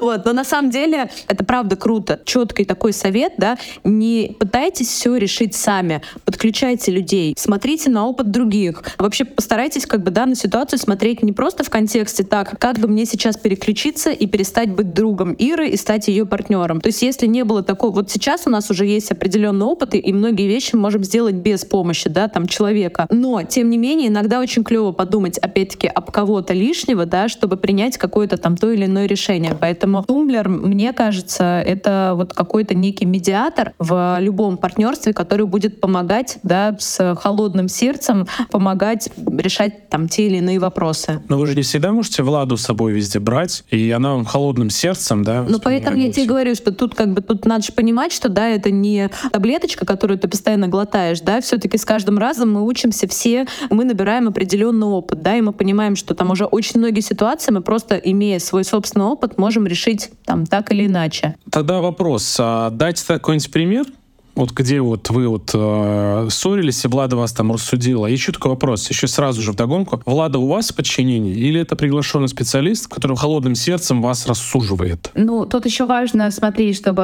Вот, но на самом деле это правда круто. Четкий такой совет, да? Не пытайтесь все решить сами, подключайте людей, смотрите на опыт других, вообще постарайтесь как бы, да, на ситуацию смотреть не просто в контексте «так, как бы мне сейчас переключиться и перестать быть другом Иры и стать ее партнером». То есть если не было такого... Вот сейчас у нас уже есть определенный опыт, и многие вещи мы можем сделать без помощи, да, там, человека. Но, тем не менее, иногда очень клево подумать, опять-таки, об кого-то лишнего, да, чтобы принять какое-то там то или иное решение. Поэтому тумблер, мне кажется, это вот какой-то некий медиатор в любом партнерстве, который будет помогать, да, с холодным сердцем помогать решать там те или иные вопросы. Но вы же не всегда можете Владу с собой везде брать, и она вам холодным сердцем, да? Ну, поэтому я тебе говорю, что тут как бы тут надо же понимать, что да, это не таблеточка, которую ты постоянно глотаешь, да, все-таки с каждым разом мы учимся все, мы набираем определенный опыт, да, и мы понимаем, что там уже очень многие ситуации мы просто, имея свой собственный опыт, можем решить там так или иначе. Тогда вопрос, а дать какой-нибудь пример? Вот где вот вы вот э, ссорились, и Влада вас там рассудила. Еще такой вопрос, еще сразу же вдогонку. Влада у вас в подчинении или это приглашенный специалист, который холодным сердцем вас рассуживает? Ну, тут еще важно, смотри, чтобы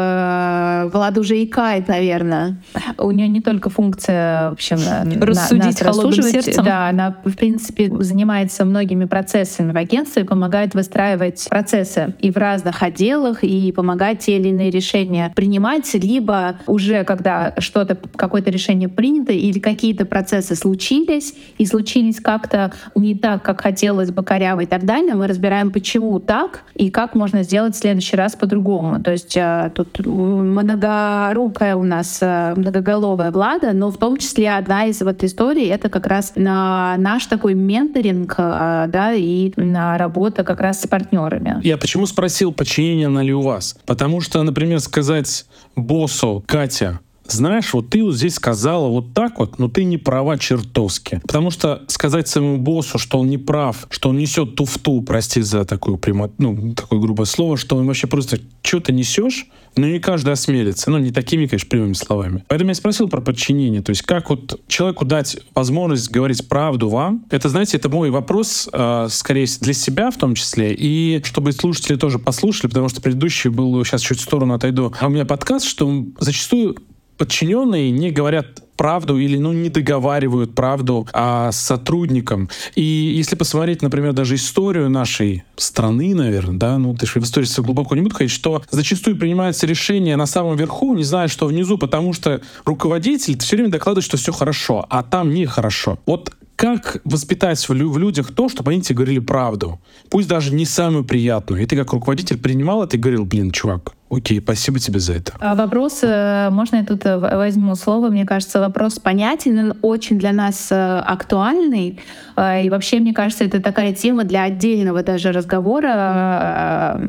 Влада уже икает, наверное. У нее не только функция, в общем, рассудить, на, холодным сердцем. Да, она, в принципе, занимается многими процессами в агентстве, помогает выстраивать процессы и в разных отделах, и помогает те или иные решения принимать, либо уже как когда что-то, какое-то решение принято или какие-то процессы случились, и случились как-то не так, как хотелось бы, коряво и так далее, мы разбираем, почему так, и как можно сделать в следующий раз по-другому. То есть тут многорукая у нас, многоголовая Влада, но в том числе одна из вот историй — это как раз наш такой менторинг, да, и работа как раз с партнерами. Я почему спросил, подчинение она ли у вас? Потому что, например, сказать боссу: Катя, знаешь, вот ты вот здесь сказала вот так вот, но ты не права чертовски. Потому что сказать своему боссу, что он не прав, что он несет туфту, прости за такую прямо, ну, такое грубое слово, что он вообще просто что-то несешь, но не каждый осмелится. Ну, не такими, конечно, прямыми словами. Поэтому я спросил про подчинение. То есть как вот человеку дать возможность говорить правду вам? Это, знаете, это мой вопрос, скорее, для себя в том числе, и чтобы слушатели тоже послушали, потому что предыдущий был, сейчас чуть в сторону отойду. А у меня подкаст, что зачастую подчиненные не говорят правду или, ну, не договаривают правду а, с сотрудником. И если посмотреть, например, даже историю нашей страны, наверное, да, ну, ты же в историю глубоко не буду ходить, что зачастую принимаются решения на самом верху, не зная, что внизу, потому что руководитель все время докладывает, что все хорошо, а там нехорошо. Вот как воспитать в людях то, чтобы они тебе говорили правду? Пусть даже не самую приятную. И ты как руководитель принимал это и говорил: блин, чувак, окей, спасибо тебе за это. Вопрос, можно я тут возьму слово? Мне кажется, вопрос понятен, очень для нас актуальный. И вообще, мне кажется, это такая тема для отдельного даже разговора.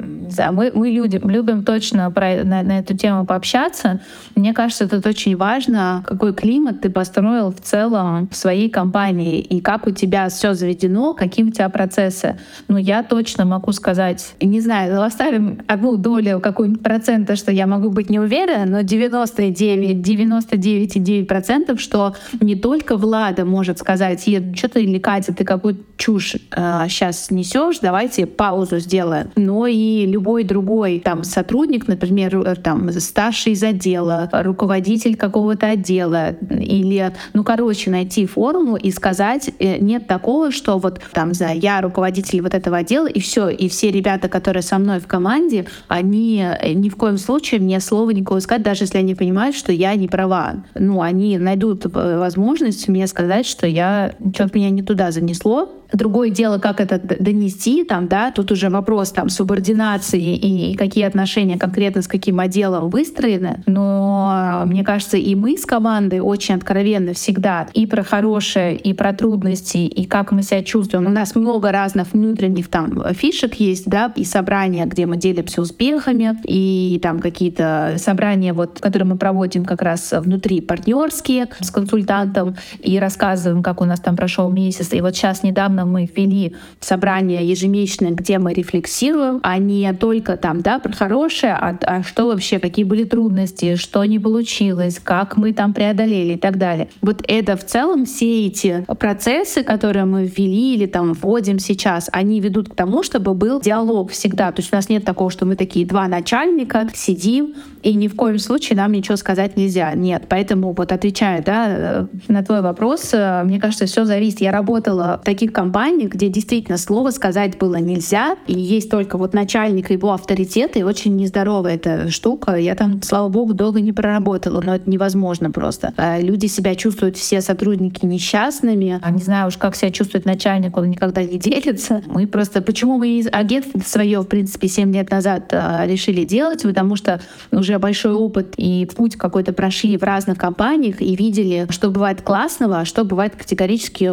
Мы, мы люди, любим точно про, на, на эту тему пообщаться. Мне кажется, тут очень важно, какой климат ты построил в целом в своей компании и как у тебя все заведено, какие у тебя процессы. Ну, я точно могу сказать, не знаю, оставим одну долю какую-нибудь процента, что я могу быть не уверена, но девяносто девять, девяносто девять целых девять десятых процента, что не только Влада может сказать: что ты, или Катя, ты какую-то чушь э, сейчас несешь, давайте паузу сделаем. Но и любой другой там сотрудник, например, там старший из отдела, руководитель какого-то отдела, или, ну, короче, найти форму и сказать: э, нет такого, что вот там, за я руководитель вот этого отдела, и все, и все ребята, которые со мной в команде, они ни в коем случае мне слова никого сказать, даже если они понимают, что я не права. Ну, они найдут возможность мне сказать, что я, что-то меня не туда занесло. Другое дело, как это донести, там, да, тут уже вопрос там субординации и какие отношения конкретно с каким отделом выстроены. Но мне кажется, и мы с командой очень откровенно всегда и про хорошее, и про трудности, и как мы себя чувствуем. У нас много разных внутренних там фишек есть, да, и собрания, где мы делимся успехами, и там какие-то собрания, вот, которые мы проводим как раз внутри, партнерские, с консультантом, и рассказываем, как у нас там прошел месяц. И вот сейчас недавно мы ввели собрание ежемесячное, где мы рефлексируем, а не только там, да, про хорошее, а, а что вообще, какие были трудности, что не получилось, как мы там преодолели и так далее. Вот это в целом все эти процессы, которые мы ввели или там вводим сейчас, они ведут к тому, чтобы был диалог всегда. То есть у нас нет такого, что мы такие два начальника сидим, и ни в коем случае нам ничего сказать нельзя. Нет. Поэтому вот, отвечая, да, на твой вопрос, мне кажется, все зависит. Я работала в таких компаниях, компаний, где действительно слово сказать было нельзя, и есть только вот начальник и его авторитет, и очень нездоровая эта штука. Я там, слава богу, долго не проработала, но это невозможно просто. Люди себя чувствуют, все сотрудники, несчастными. Не знаю уж, как себя чувствует начальник, он никогда не делится. Мы просто... Почему мы агентство свое, в принципе, семь лет назад решили делать? Потому что уже большой опыт и путь какой-то прошли в разных компаниях и видели, что бывает классного, а что бывает категорически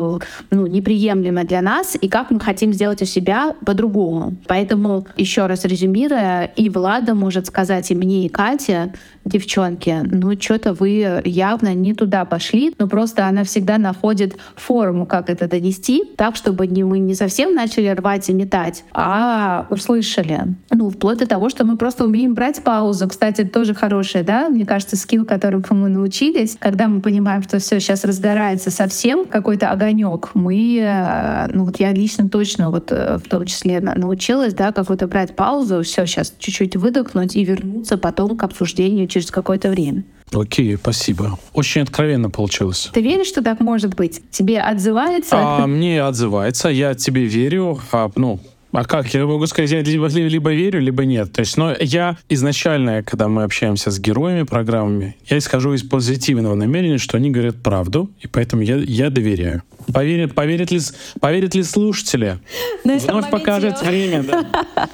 ну, неприемлемо для нас, и как мы хотим сделать у себя по-другому. Поэтому, еще раз резюмируя, и Влада может сказать, и мне, и Катя, девчонки, ну что-то вы явно не туда пошли, но просто она всегда находит форму, как это донести, так, чтобы не, мы не совсем начали рвать и метать, а услышали. Ну, вплоть до того, что мы просто умеем брать паузу. Кстати, тоже хорошая, да, мне кажется, скилл, которым мы научились, когда мы понимаем, что все сейчас разгорается совсем, какой-то огонек. Мы, ну вот я лично точно вот в том числе научилась, да, как вот брать паузу, все сейчас чуть-чуть выдохнуть и вернуться потом к обсуждению через какое-то время. Окей, спасибо. Очень откровенно получилось. Ты веришь, что так может быть? Тебе отзывается? А, мне отзывается, я тебе верю. А, ну, а как? Я могу сказать, я либо, либо верю, либо нет. То есть, но я изначально, когда мы общаемся с героями программами, я исхожу из позитивного намерения, что они говорят правду, и поэтому я, я доверяю. Поверят, поверят, ли, поверят ли слушатели? Ну, вновь покажет время, да.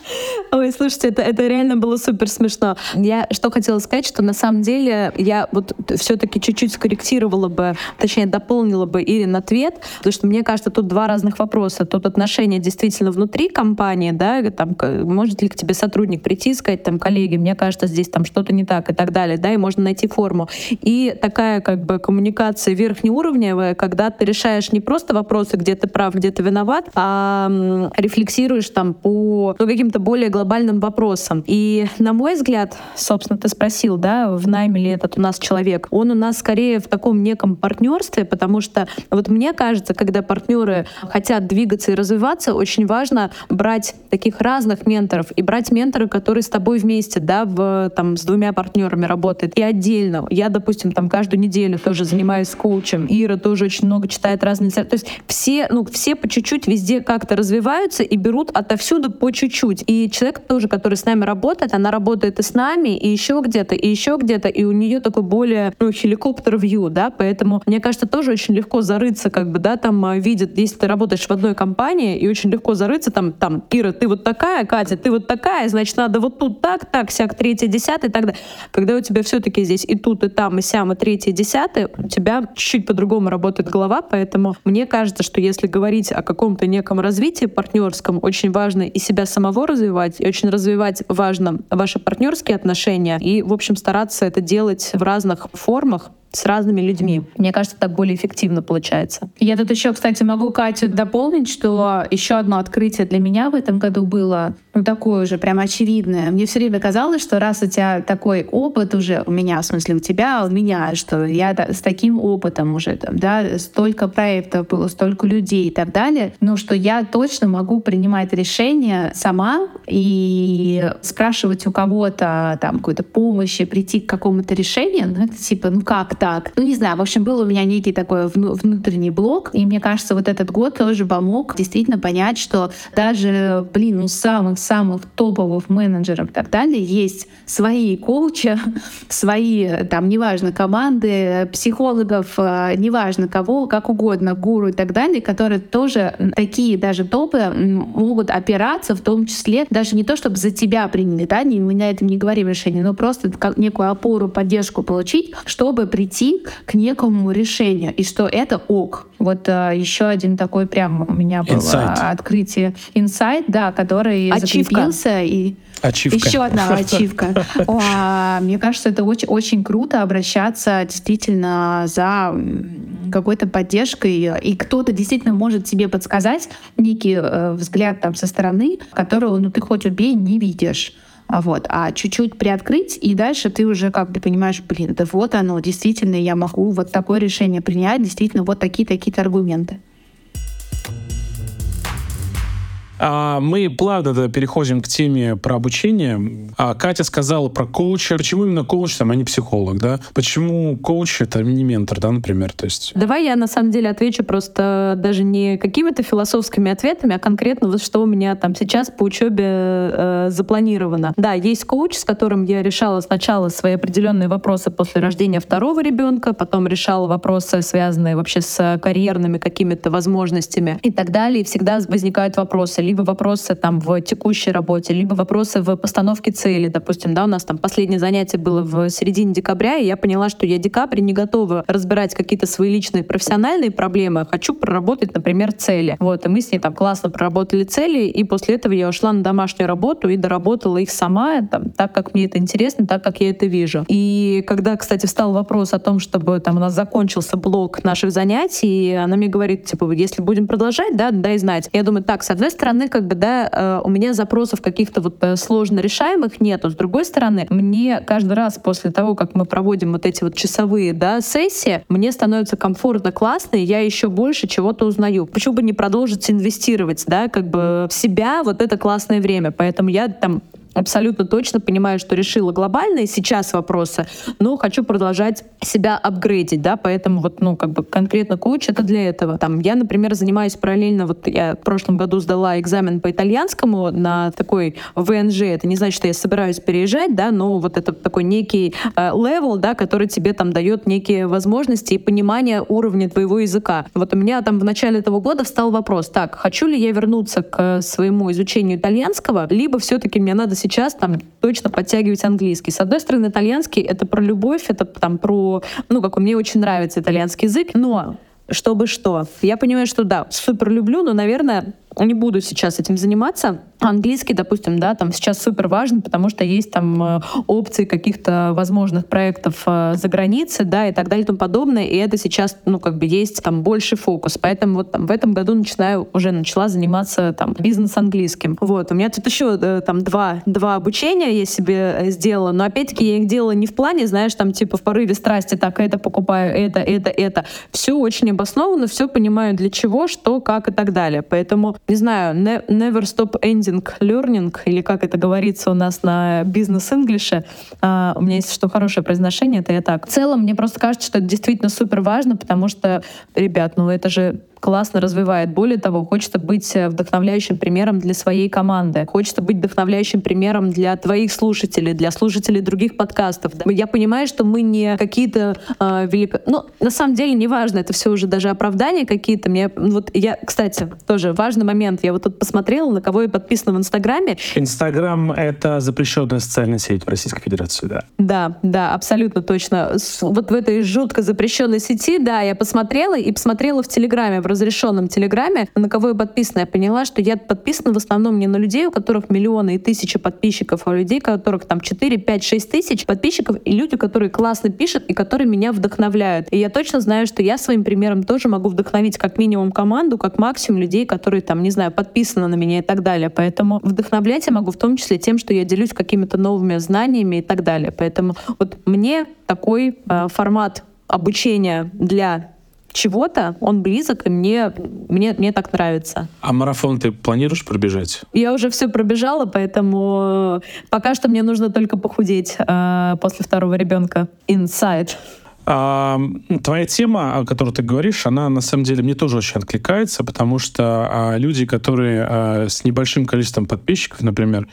Ой, слушайте, это, это реально было супер смешно. Я что хотела сказать, что на самом деле я вот все-таки чуть-чуть скорректировала бы, точнее, дополнила бы Ирин ответ, потому что, мне кажется, тут два разных вопроса. Тут отношения действительно внутри компании, да, там, может ли к тебе сотрудник прийти и сказать, там, коллеги, мне кажется, здесь там что-то не так и так далее, да, и можно найти форму. И такая, как бы, коммуникация верхнеуровневая, когда ты решаешь не просто вопросы, где ты прав, где ты виноват, а рефлексируешь там по ну, каким-то более глобальным вопросам. И, на мой взгляд, собственно, ты спросил, да, в найме ли этот у нас человек, он у нас скорее в таком неком партнерстве, потому что вот мне кажется, когда партнеры хотят двигаться и развиваться, очень важно брать таких разных менторов и брать ментора, который с тобой вместе, да, в, там, с двумя партнерами работает и отдельно. Я, допустим, там каждую неделю тоже занимаюсь коучем. Ира тоже очень много читает разные. То есть все, ну, все по чуть-чуть везде как-то развиваются и берут отовсюду по чуть-чуть. И человек тоже, который с нами работает, она работает и с нами, и еще где-то, и еще где-то, и у нее такой более, ну, хеликоптер-вью, да, поэтому, мне кажется, тоже очень легко зарыться, как бы, да, там, видит, если ты работаешь в одной компании, и очень легко зарыться, там, там, Ира, ты вот такая, Катя, ты вот такая, значит, надо вот тут так, так, сяк, третье, десятое, и так далее. Когда у тебя все-таки здесь и тут, и там, и сям, и третье, десятое, у тебя чуть-чуть по-другому работает голова, поэтому мне кажется, что если говорить о каком-то неком развитии партнерском, очень важно и себя самого развивать, и очень развивать важно ваши партнерские отношения, и, в общем, стараться это делать в разных формах, с разными людьми. Мне кажется, так более эффективно получается. Я тут еще, кстати, могу Катю дополнить, что еще одно открытие для меня в этом году было, ну, такое уже прям очевидное. Мне все время казалось, что раз у тебя такой опыт уже, у меня, в смысле, у тебя, у меня, что я с таким опытом уже, там, да, столько проектов было, столько людей и так далее, ну, что я точно могу принимать решения сама и спрашивать у кого-то там какой-то помощи, прийти к какому-то решению, ну, это типа, ну, как так. Ну, не знаю, в общем, был у меня некий такой внутренний блок, и мне кажется, вот этот год тоже помог действительно понять, что даже, блин, у самых-самых топовых менеджеров и так далее есть свои коучи, свои, там, неважно, команды, психологов, неважно кого, как угодно, гуру и так далее, которые тоже такие даже топы могут опираться, в том числе, даже не то, чтобы за тебя приняли, да, мы на этом не говорим решение, но просто некую опору, поддержку получить, чтобы прийти к некому решению, и что это ок. Вот а, еще один такой прям у меня было Insight. Открытие. Инсайт, да, который ачивка. Закрепился. И ачивка. Еще одна ачивка. О, мне кажется, это очень, очень круто обращаться действительно за какой-то поддержкой, и кто-то действительно может тебе подсказать некий э, взгляд там со стороны, которого, ну, ты хоть убей, не видишь. Вот, а чуть-чуть приоткрыть, и дальше ты уже как бы понимаешь, блин, да вот оно, действительно, я могу вот такое решение принять, действительно, вот такие-такие-то аргументы. Мы плавно переходим к теме про обучение. Катя сказала про коуча. Почему именно коуч, там, а не психолог, да? Почему коуч это не ментор, да, например? То есть... Давай я на самом деле отвечу просто даже не какими-то философскими ответами, а конкретно вот что у меня там сейчас по учебе э, запланировано. Да, есть коуч, с которым я решала сначала свои определенные вопросы после рождения второго ребенка, потом решала вопросы, связанные вообще с карьерными какими-то возможностями и так далее. И всегда возникают вопросы, либо вопросы там в текущей работе, либо вопросы в постановке цели. Допустим, да, у нас там последнее занятие было в середине декабря, и я поняла, что я в декабре не готова разбирать какие-то свои личные профессиональные проблемы, хочу проработать, например, цели. Вот, и мы с ней там классно проработали цели, и после этого я ушла на домашнюю работу и доработала их сама, там, так как мне это интересно, так как я это вижу. И когда, кстати, встал вопрос о том, чтобы там у нас закончился блок наших занятий, она мне говорит, типа, если будем продолжать, да, дай знать. Я думаю, так, с одной стороны, как бы, да, у меня запросов каких-то вот сложно решаемых нету. С другой стороны, мне каждый раз после того, как мы проводим вот эти вот часовые, да, сессии, мне становится комфортно, классно, и я еще больше чего-то узнаю. Почему бы не продолжить инвестировать, да, как бы в себя вот это классное время. Поэтому я там абсолютно точно понимаю, что решила глобальные сейчас вопросы, но хочу продолжать себя апгрейдить, да, поэтому вот, ну, как бы конкретно коуч — это для этого. Там, я, например, занимаюсь параллельно, вот я в прошлом году сдала экзамен по итальянскому на такой вэ эн жэ, это не значит, что я собираюсь переезжать, да, но вот это такой некий левел, э, да, который тебе там дает некие возможности и понимание уровня твоего языка. Вот у меня там в начале этого года встал вопрос, так, хочу ли я вернуться к своему изучению итальянского, либо все-таки мне надо сейчас там точно подтягивать английский. С одной стороны, итальянский — это про любовь, это там про... Ну, как мне очень нравится итальянский язык, но чтобы что. Я понимаю, что да, супер люблю, но, наверное, не буду сейчас этим заниматься. Английский, допустим, да, там сейчас супер важен, потому что есть там опции каких-то возможных проектов за границей, да, и так далее и тому подобное, и это сейчас, ну, как бы есть там больше фокус, поэтому вот там в этом году начинаю, уже начала заниматься там бизнес-английским. Вот, у меня тут еще там два, два обучения я себе сделала, но опять-таки я их делала не в плане, знаешь, там типа в порыве страсти, так, это покупаю, это, это, это. Все очень обосновано, все понимаю, для чего, что, как и так далее, поэтому не знаю, never stop ending learning, или как это говорится у нас на бизнес-инглише. Uh, у меня есть что хорошее произношение, это я так. В целом, мне просто кажется, что это действительно супер важно, потому что, ребят, ну это же классно развивает. Более того, хочется быть вдохновляющим примером для своей команды. Хочется быть вдохновляющим примером для твоих слушателей, для слушателей других подкастов. Я понимаю, что мы не какие-то э, великолепные... Ну, на самом деле, неважно, это все уже даже оправдания какие-то. Мне... Вот я, кстати, тоже важный момент. Я вот тут посмотрела, на кого я подписана в Инстаграме. Инстаграм — это запрещенная социальная сеть в Российской Федерации, да? Да, да, абсолютно точно. Вот в этой жутко запрещенной сети, да, я посмотрела и посмотрела в Телеграме, в разрешенном Телеграме, на кого я подписана. Я поняла, что я подписана в основном не на людей, у которых миллионы и тысячи подписчиков, а людей, у которых там четыре, пять, шесть тысяч подписчиков, и люди, которые классно пишут и которые меня вдохновляют. И я точно знаю, что я своим примером тоже могу вдохновить как минимум команду, как максимум людей, которые там, не знаю, подписаны на меня и так далее. Поэтому вдохновлять я могу в том числе тем, что я делюсь какими-то новыми знаниями и так далее. Поэтому вот мне такой э, формат обучения для чего-то, он близок, и мне, мне, мне так нравится. А марафон ты планируешь пробежать? Я уже все пробежала, поэтому пока что мне нужно только похудеть э, после второго ребенка. Inside. А, твоя тема, о которой ты говоришь, она на самом деле мне тоже очень откликается, потому что а, люди, которые а, с небольшим количеством подписчиков, например,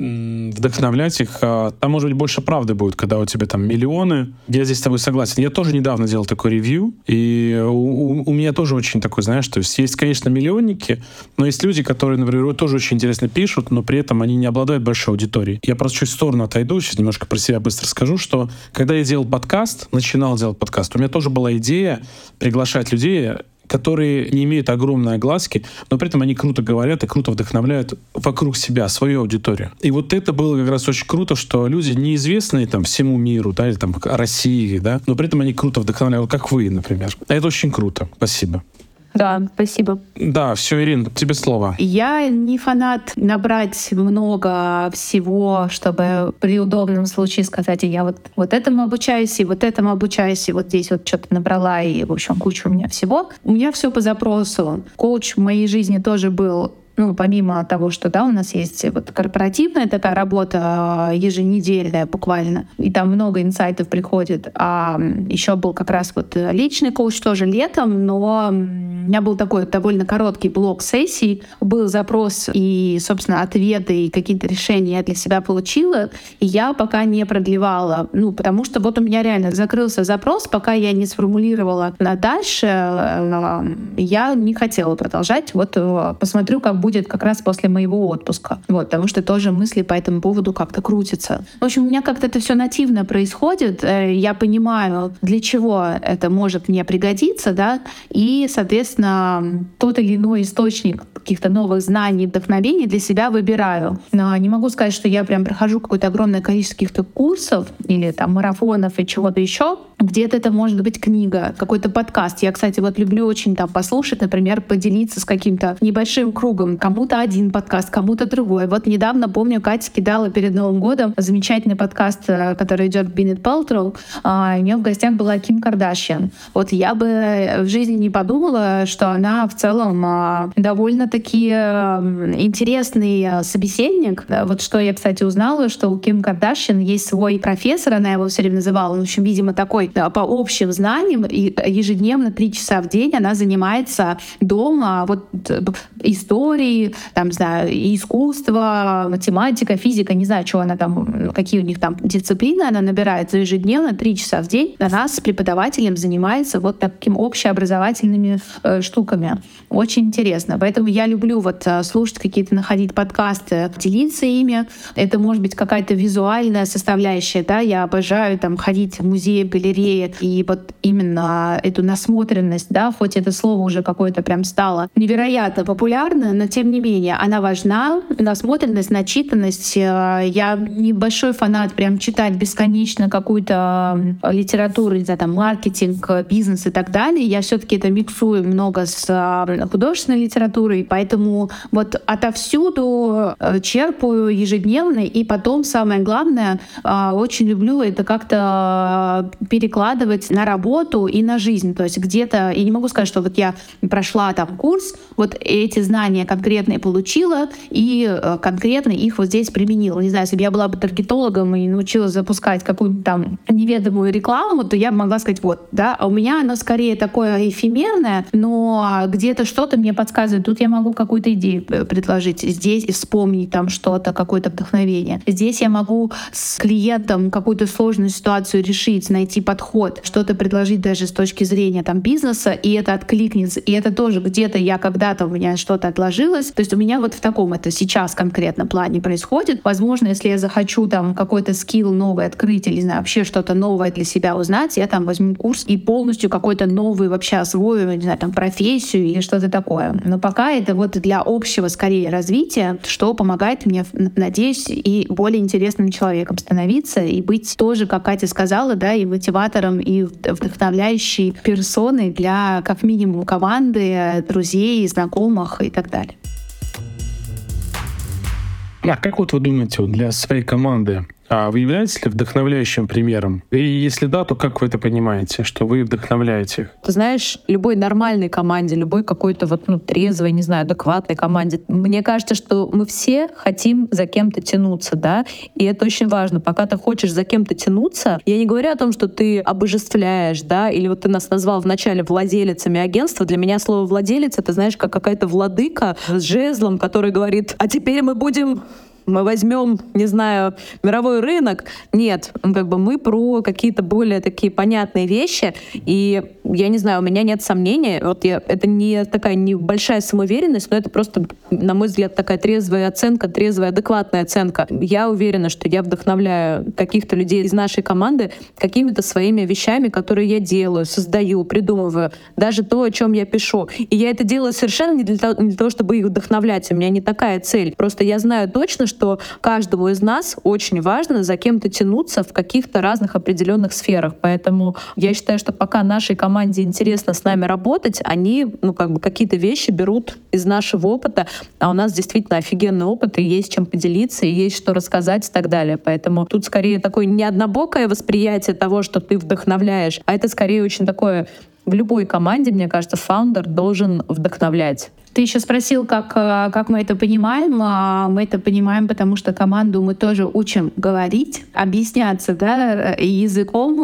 вдохновлять их. Там, может быть, больше правды будет, когда у тебя там миллионы. Я здесь с тобой согласен. Я тоже недавно делал такой ревью, и у, у, у меня тоже очень такой, знаешь, то есть есть, конечно, миллионники, но есть люди, которые, например, тоже очень интересно пишут, но при этом они не обладают большой аудиторией. Я просто чуть в сторону отойду, сейчас немножко про себя быстро скажу, что когда я делал подкаст, начинал делать подкаст, у меня тоже была идея приглашать людей, которые не имеют огромной огласки, но при этом они круто говорят и круто вдохновляют вокруг себя, свою аудиторию. И вот это было как раз очень круто, что люди, неизвестные там всему миру, да, или там России, да, но при этом они круто вдохновляют, как вы, например. Это очень круто. Спасибо. Да, спасибо. Да, все, Ирина, тебе слово. Я не фанат набрать много всего, чтобы при удобном случае сказать, я вот, вот этому обучаюсь, и вот этому обучаюсь, и вот здесь вот что-то набрала, и, в общем, куча у меня всего. У меня все по запросу. Коуч в моей жизни тоже был ну, помимо того, что, да, у нас есть вот корпоративная такая работа еженедельная буквально, и там много инсайтов приходит. А еще был как раз вот личный коуч тоже летом, но у меня был такой довольно короткий блок сессий, был запрос и, собственно, ответы, и какие-то решения я для себя получила, и я пока не продлевала, ну, потому что вот у меня реально закрылся запрос, пока я не сформулировала дальше, я не хотела продолжать. Вот посмотрю, как будет как раз после моего отпуска. Вот, потому что тоже мысли по этому поводу как-то крутятся. В общем, у меня как-то это все нативно происходит. Я понимаю, для чего это может мне пригодиться, да, и, соответственно, тот или иной источник каких-то новых знаний, вдохновений для себя выбираю. Но не могу сказать, что я прям прохожу какое-то огромное количество каких-то курсов или там марафонов и чего-то еще. Где-то это может быть книга, какой-то подкаст. Я, кстати, вот люблю очень там послушать, например, поделиться с каким-то небольшим кругом. Кому-то один подкаст, кому-то другой. Вот недавно, помню, Катя кидала перед Новым годом замечательный подкаст, который идет в Гвинет Пэлтроу. У нее в гостях была Ким Кардашьян. Вот я бы в жизни не подумала, что она в целом довольно-таки интересный собеседник. Вот что я, кстати, узнала, что у Ким Кардашьян есть свой профессор, она его все время называла, в общем, видимо, такой по общим знаниям, и ежедневно три часа в день она занимается дома вот историей, там, не знаю, искусство, математика, физика, не знаю, чего она там, какие у них там дисциплины она набирает, ежедневно три часа в день она с преподавателем занимается вот такими общеобразовательными э, штуками. Очень интересно. Поэтому я люблю вот слушать какие-то, находить подкасты, делиться ими. Это может быть какая-то визуальная составляющая, да, я обожаю там ходить в музей, в галереи, и вот именно эту насмотренность, да, хоть это слово уже какое-то прям стало невероятно популярно, но тем не менее она важна, насмотренность, начитанность. Я небольшой фанат прям читать бесконечно какую-то литературу, не знаю, там, маркетинг, бизнес и так далее. Я все-таки это миксую много с художественной литературой, поэтому вот отовсюду черпаю ежедневно, и потом, самое главное, очень люблю это как-то перекладывать перекладывать на работу и на жизнь. То есть где-то, я не могу сказать, что вот я прошла там курс, вот эти знания конкретные получила и конкретно их вот здесь применила. Не знаю, если бы я была бы таргетологом и научилась запускать какую-то там неведомую рекламу, то я бы могла сказать, вот, да, а у меня оно скорее такое эфемерное, но где-то что-то мне подсказывает, тут я могу какую-то идею предложить, здесь вспомнить там что-то, какое-то вдохновение. Здесь я могу с клиентом какую-то сложную ситуацию решить, найти подход, подход, что-то предложить даже с точки зрения там бизнеса, и это откликнется. И это тоже где-то я когда-то, у меня что-то отложилось. То есть у меня вот в таком это сейчас конкретно плане происходит. Возможно, если я захочу там какой-то скилл новый открыть или, не знаю, вообще что-то новое для себя узнать, я там возьму курс и полностью какой-то новый вообще освою, не знаю, там профессию или что-то такое. Но пока это вот для общего скорее развития, что помогает мне, надеюсь, и более интересным человеком становиться и быть тоже, как Катя сказала, да, и мотивацией и вдохновляющей персоной для, как минимум, команды, друзей, знакомых и так далее. А как вот вы думаете, для своей команды, а вы являетесь ли вдохновляющим примером? И если да, то как вы это понимаете, что вы вдохновляете их? Ты знаешь, любой нормальной команде, любой какой-то вот, ну, трезвой, не знаю, адекватной команде, мне кажется, что мы все хотим за кем-то тянуться, да, и это очень важно. Пока ты хочешь за кем-то тянуться, я не говорю о том, что ты обожествляешь, да, или вот ты нас назвал вначале владелицами агентства. Для меня слово «владелец» — это, знаешь, как какая-то владыка с жезлом, который говорит, а теперь мы будем... мы возьмем, не знаю, мировой рынок. Нет, как бы мы про какие-то более такие понятные вещи. И я не знаю, у меня нет сомнений. Вот я, это не такая небольшая самоуверенность, но это просто, на мой взгляд, такая трезвая оценка, трезвая, адекватная оценка. Я уверена, что я вдохновляю каких-то людей из нашей команды какими-то своими вещами, которые я делаю, создаю, придумываю. Даже то, о чем я пишу. И я это делаю совершенно не для того, не для того, чтобы их вдохновлять. У меня не такая цель. Просто я знаю точно, что что каждому из нас очень важно за кем-то тянуться в каких-то разных определенных сферах. Поэтому я считаю, что пока нашей команде интересно с нами работать, они, ну, как бы какие-то вещи берут из нашего опыта, а у нас действительно офигенный опыт, и есть чем поделиться, и есть что рассказать и так далее. Поэтому тут скорее такое не однобокое восприятие того, что ты вдохновляешь, а это скорее очень такое в любой команде, мне кажется, фаундер должен вдохновлять. Ты еще спросил, как, как мы это понимаем. Мы это понимаем, потому что команду мы тоже учим говорить, объясняться, да, языком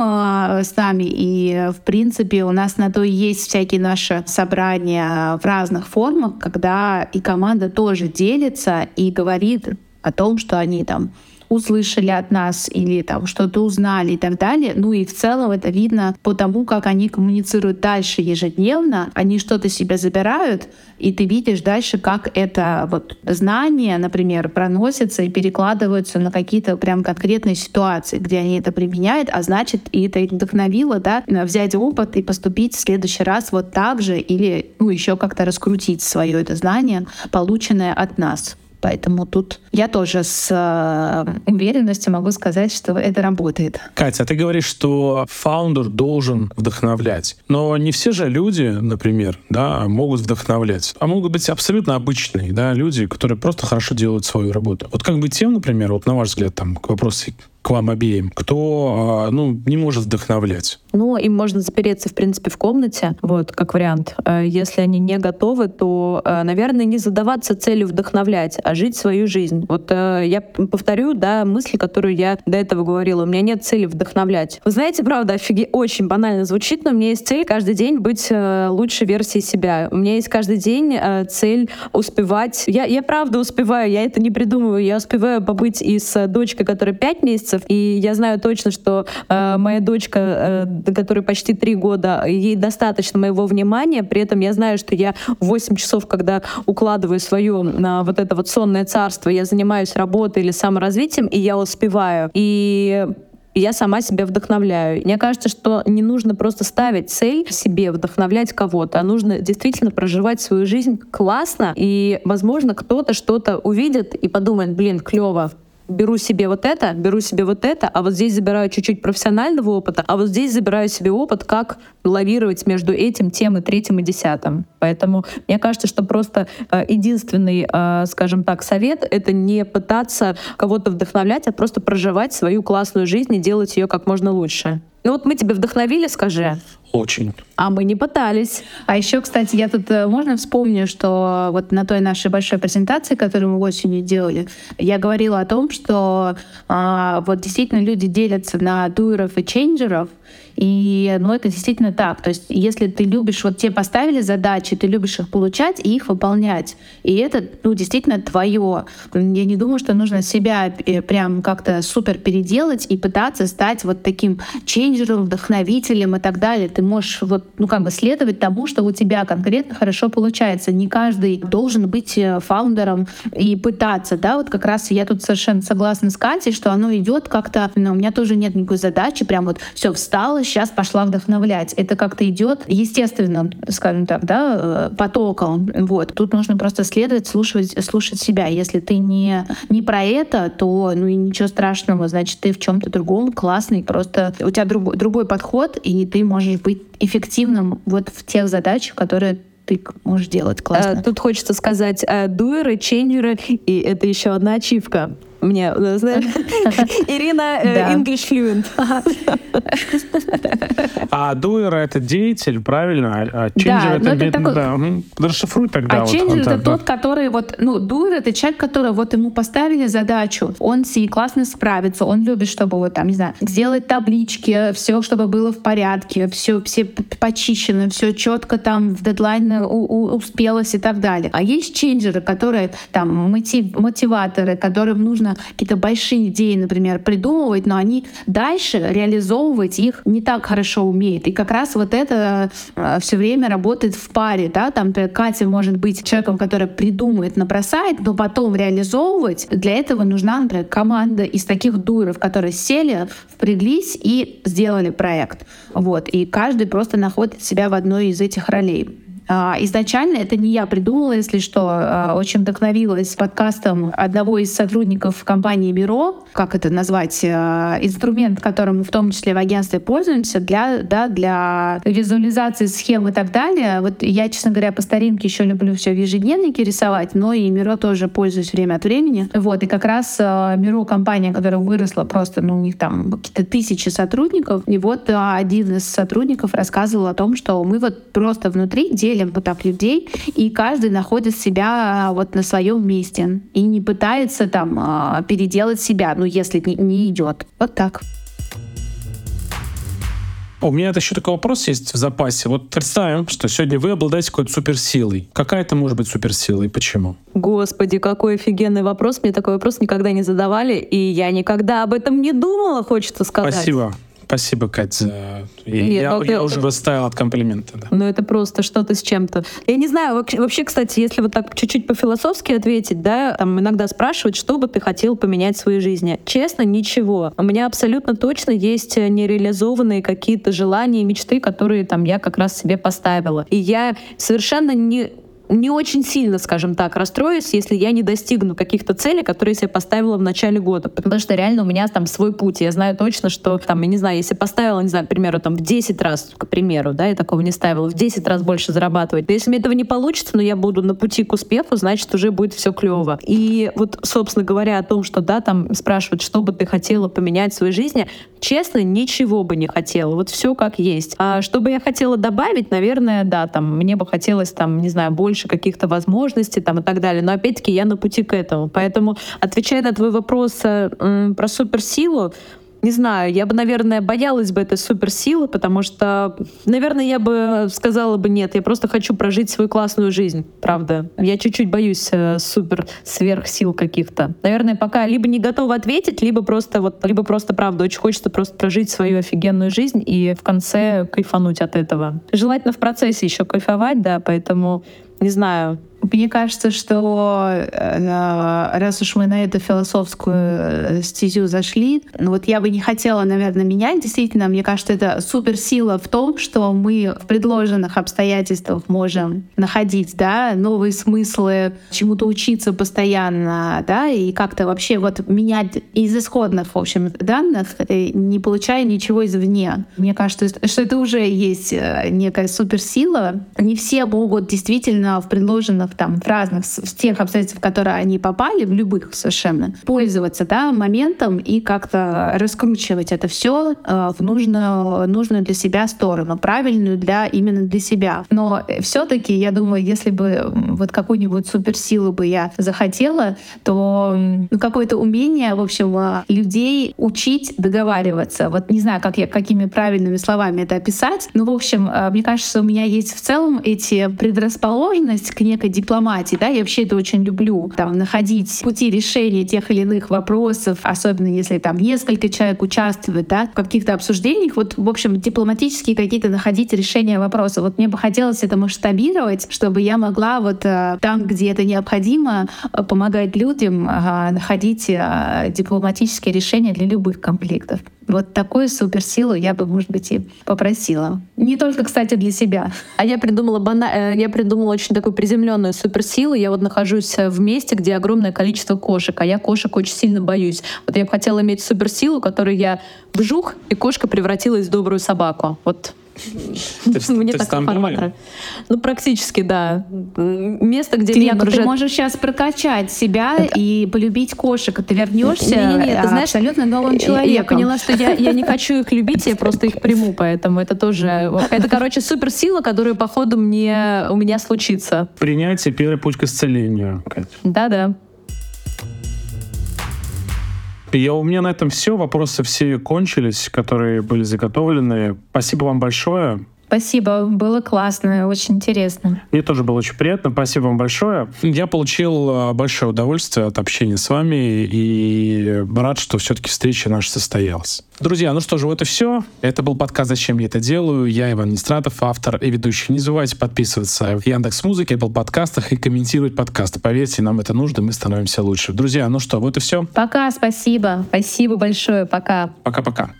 сами. И, в принципе, у нас на то и есть всякие наши собрания в разных формах, когда и команда тоже делится и говорит о том, что они там услышали от нас или там что-то узнали и так далее. Ну и в целом это видно по тому, как они коммуницируют дальше ежедневно. Они что-то себе забирают, и ты видишь дальше, как это вот знание, например, проносится и перекладывается на какие-то прям конкретные ситуации, где они это применяют, а значит, и это их вдохновило, да, взять опыт и поступить в следующий раз вот так же или, ну, еще как-то раскрутить свое это знание, полученное от нас. Поэтому тут я тоже с э, уверенностью могу сказать, что это работает. Катя, а ты говоришь, что фаундер должен вдохновлять. Но не все же люди, например, да, могут вдохновлять. А могут быть абсолютно обычные, да, люди, которые просто хорошо делают свою работу. Вот как бы тем, например, вот на ваш взгляд, там, к вопросу к вам обеим, кто, ну, не может вдохновлять? Ну, им можно запереться, в принципе, в комнате, вот, как вариант. Если они не готовы, то, наверное, не задаваться целью вдохновлять, а жить свою жизнь. Вот я повторю, да, мысли, которую я до этого говорила. У меня нет цели вдохновлять. Вы знаете, правда, офиге... очень банально звучит, но у меня есть цель каждый день быть лучшей версией себя. У меня есть каждый день цель успевать. Я, я правда успеваю, я это не придумываю. Я успеваю побыть и с дочкой, которая пять месяцев, и я знаю точно, что э, моя дочка, э, которой почти три года, ей достаточно моего внимания, при этом я знаю, что я в восемь часов, когда укладываю свое э, вот это вот сонное царство, я занимаюсь работой или саморазвитием, и я успеваю. И я сама себя вдохновляю. Мне кажется, что не нужно просто ставить цель себе, вдохновлять кого-то, а нужно действительно проживать свою жизнь классно, и, возможно, кто-то что-то увидит и подумает, блин, клево, беру себе вот это, беру себе вот это, а вот здесь забираю чуть-чуть профессионального опыта, а вот здесь забираю себе опыт, как лавировать между этим, тем и третьим и десятым. Поэтому мне кажется, что просто э, единственный, э, скажем так, совет — это не пытаться кого-то вдохновлять, а просто проживать свою классную жизнь и делать ее как можно лучше. Ну вот мы тебя вдохновили, скажи. Очень. А мы не пытались. А еще, кстати, я тут, можно вспомню, что вот на той нашей большой презентации, которую мы осенью делали, я говорила о том, что а, вот действительно люди делятся на дуеров и чейнджеров, и, ну, это действительно так. То есть если ты любишь, вот тебе поставили задачи, ты любишь их получать и их выполнять. И это, ну, действительно твое. Я не думаю, что нужно себя прям как-то супер переделать и пытаться стать вот таким чейнджером, вдохновителем и так далее. Ты можешь вот, ну, как бы следовать тому, что у тебя конкретно хорошо получается. Не каждый должен быть фаундером и пытаться, да, вот как раз я тут совершенно согласна с Катей, что оно идет как-то, ну, у меня тоже нет никакой задачи, прям вот все встала, сейчас пошла вдохновлять. Это как-то идет естественным, скажем так, да, потоком. Вот. Тут нужно просто следовать, слушать, слушать себя. Если ты не, не про это, то, ну, и ничего страшного, значит, ты в чем-то другом классный, просто у тебя друг, другой подход, и ты можешь быть эффективным вот в тех задачах, которые ты можешь делать классно. Тут хочется сказать, дуэры, чейнджеры, и это еще одна ачивка. Мне, знаешь, Ирина English fluent. А дуэр — это деятель, правильно? А чейнджер — это бедный. Расшифруй тогда. А чейнджер — это тот, который вот, ну, дуэр — это человек, который вот ему поставили задачу, он с ней классно справится, он любит, чтобы вот там, не знаю, сделать таблички, все, чтобы было в порядке, все, все почищено, все четко там в дедлайн успелось и так далее. А есть чейнджеры, которые там мотиваторы, которым нужно какие-то большие идеи, например, придумывать, но они дальше реализовывать их не так хорошо умеют. И как раз вот это э, все время работает в паре, да, там, например, Катя может быть человеком, который придумывает, набросает, но потом реализовывать. Для этого нужна, например, команда из таких дуэров, которые сели, впряглись и сделали проект. Вот. И каждый просто находит себя в одной из этих ролей. Изначально это не я придумала, если что, очень вдохновилась подкастом одного из сотрудников компании Miro, как это назвать, инструмент, которым мы в том числе в агентстве пользуемся для, да, для визуализации схем и так далее. Вот я, честно говоря, по старинке еще люблю все в ежедневнике рисовать, но и Miro тоже пользуюсь время от времени. Вот, и как раз Miro — компания, которая выросла просто, ну, у них там какие-то тысячи сотрудников, и вот один из сотрудников рассказывал о том, что мы вот просто внутри делаем вот так людей, и каждый находит себя вот на своем месте и не пытается там переделать себя, ну, если не, не идет. Вот так. У меня это еще такой вопрос есть в запасе. Вот представим, что сегодня вы обладаете какой-то суперсилой. Какая это может быть суперсила и почему? Господи, какой офигенный вопрос. Мне такой вопрос никогда не задавали, и я никогда об этом не думала, хочется сказать. Спасибо. Спасибо, Кать. Я, Нет, я, я уже восставил от комплимента. Да. Ну, это просто что-то с чем-то. Я не знаю, вообще, кстати, если вот так чуть-чуть по-философски ответить, да, там иногда спрашивают, что бы ты хотел поменять в своей жизни. Честно, ничего. У меня абсолютно точно есть нереализованные какие-то желания и мечты, которые там я как раз себе поставила. И я совершенно не... не очень сильно, скажем так, расстроюсь, если я не достигну каких-то целей, которые я себе поставила в начале года. Потому что реально у меня там свой путь. Я знаю точно, что там, я не знаю, если поставила, не знаю, к примеру, там в десять раз, к примеру, да, я такого не ставила, в десять раз больше зарабатывать. Если мне этого не получится, но я буду на пути к успеху, значит, уже будет все клево. И вот, собственно говоря, о том, что, да, там спрашивают, что бы ты хотела поменять в своей жизни, честно, ничего бы не хотела. Вот все как есть. А что бы я хотела добавить, наверное, да, там, мне бы хотелось, там, не знаю, больше каких-то возможностей там, и так далее. Но опять-таки я на пути к этому. Поэтому, отвечая на твой вопрос м- про суперсилу, не знаю, я бы, наверное, боялась бы этой суперсилы, потому что, наверное, я бы сказала бы нет, я просто хочу прожить свою классную жизнь, правда. Я чуть-чуть боюсь э, супер-сверхсил каких-то. Наверное, пока либо не готова ответить, либо просто, вот, либо просто, правда, очень хочется просто прожить свою офигенную жизнь и в конце кайфануть от этого. Желательно в процессе еще кайфовать, да, поэтому... Не знаю. Мне кажется, что раз уж мы на эту философскую стезю зашли, вот я бы не хотела, наверное, менять. Действительно, мне кажется, это суперсила в том, что мы в предложенных обстоятельствах можем находить, да, новые смыслы, чему-то учиться постоянно, да, и как-то вообще вот менять из исходных, в общем, данных, не получая ничего извне. Мне кажется, что это уже есть некая суперсила. Не все могут действительно в предложенных, там, в разных, в тех обстоятельствах, в которые они попали, в любых совершенно, пользоваться, да, моментом и как-то раскручивать это все в нужную, нужную для себя сторону, правильную для, именно для себя. Но все-таки, я думаю, если бы вот какую-нибудь суперсилу бы я захотела, то ну, какое-то умение, в общем, людей учить договариваться. Вот не знаю, как я, какими правильными словами это описать, но, в общем, мне кажется, у меня есть в целом эти предрасположенности к некой дипломатии, да, я вообще это очень люблю, там, находить пути решения тех или иных вопросов, особенно если там несколько человек участвует, да, в каких-то обсуждениях, вот, в общем, дипломатические какие-то находить решения вопросов. Вот мне бы хотелось это масштабировать, чтобы я могла вот там, где это необходимо, помогать людям находить дипломатические решения для любых конфликтов. Вот такую суперсилу я бы, может быть, и попросила. Не только, кстати, для себя. А я придумала, бана... я придумала очень такую приземленную суперсилу. Я вот нахожусь в месте, где огромное количество кошек, а я кошек очень сильно боюсь. Вот я бы хотела иметь суперсилу, которую я вжух, и кошка превратилась в добрую собаку. Вот. Мне так формально. Ну, практически, да. Место, где меня окружает... Ты можешь сейчас прокачать себя и полюбить кошек, и ты вернешься абсолютно новым человеком. Я поняла, что я не хочу их любить, я просто их приму, поэтому это тоже... Это, короче, суперсила, которая, походу, у меня случится. Принятие — первый путь к исцелению. Да-да. Я, у меня на этом все. Вопросы все кончились, которые были заготовлены. Спасибо вам большое. Спасибо, было классно, очень интересно. Мне тоже было очень приятно, спасибо вам большое. Я получил большое удовольствие от общения с вами и рад, что все-таки встреча наша состоялась. Друзья, ну что же, вот и все. Это был подкаст «Зачем я это делаю?». Я Иван Нестратов, автор и ведущий. Не забывайте подписываться в Яндекс.Музыке, Apple подкастах и комментировать подкасты. Поверьте, нам это нужно, мы становимся лучше. Друзья, ну что, вот и все. Пока, спасибо. Спасибо большое, пока. Пока-пока.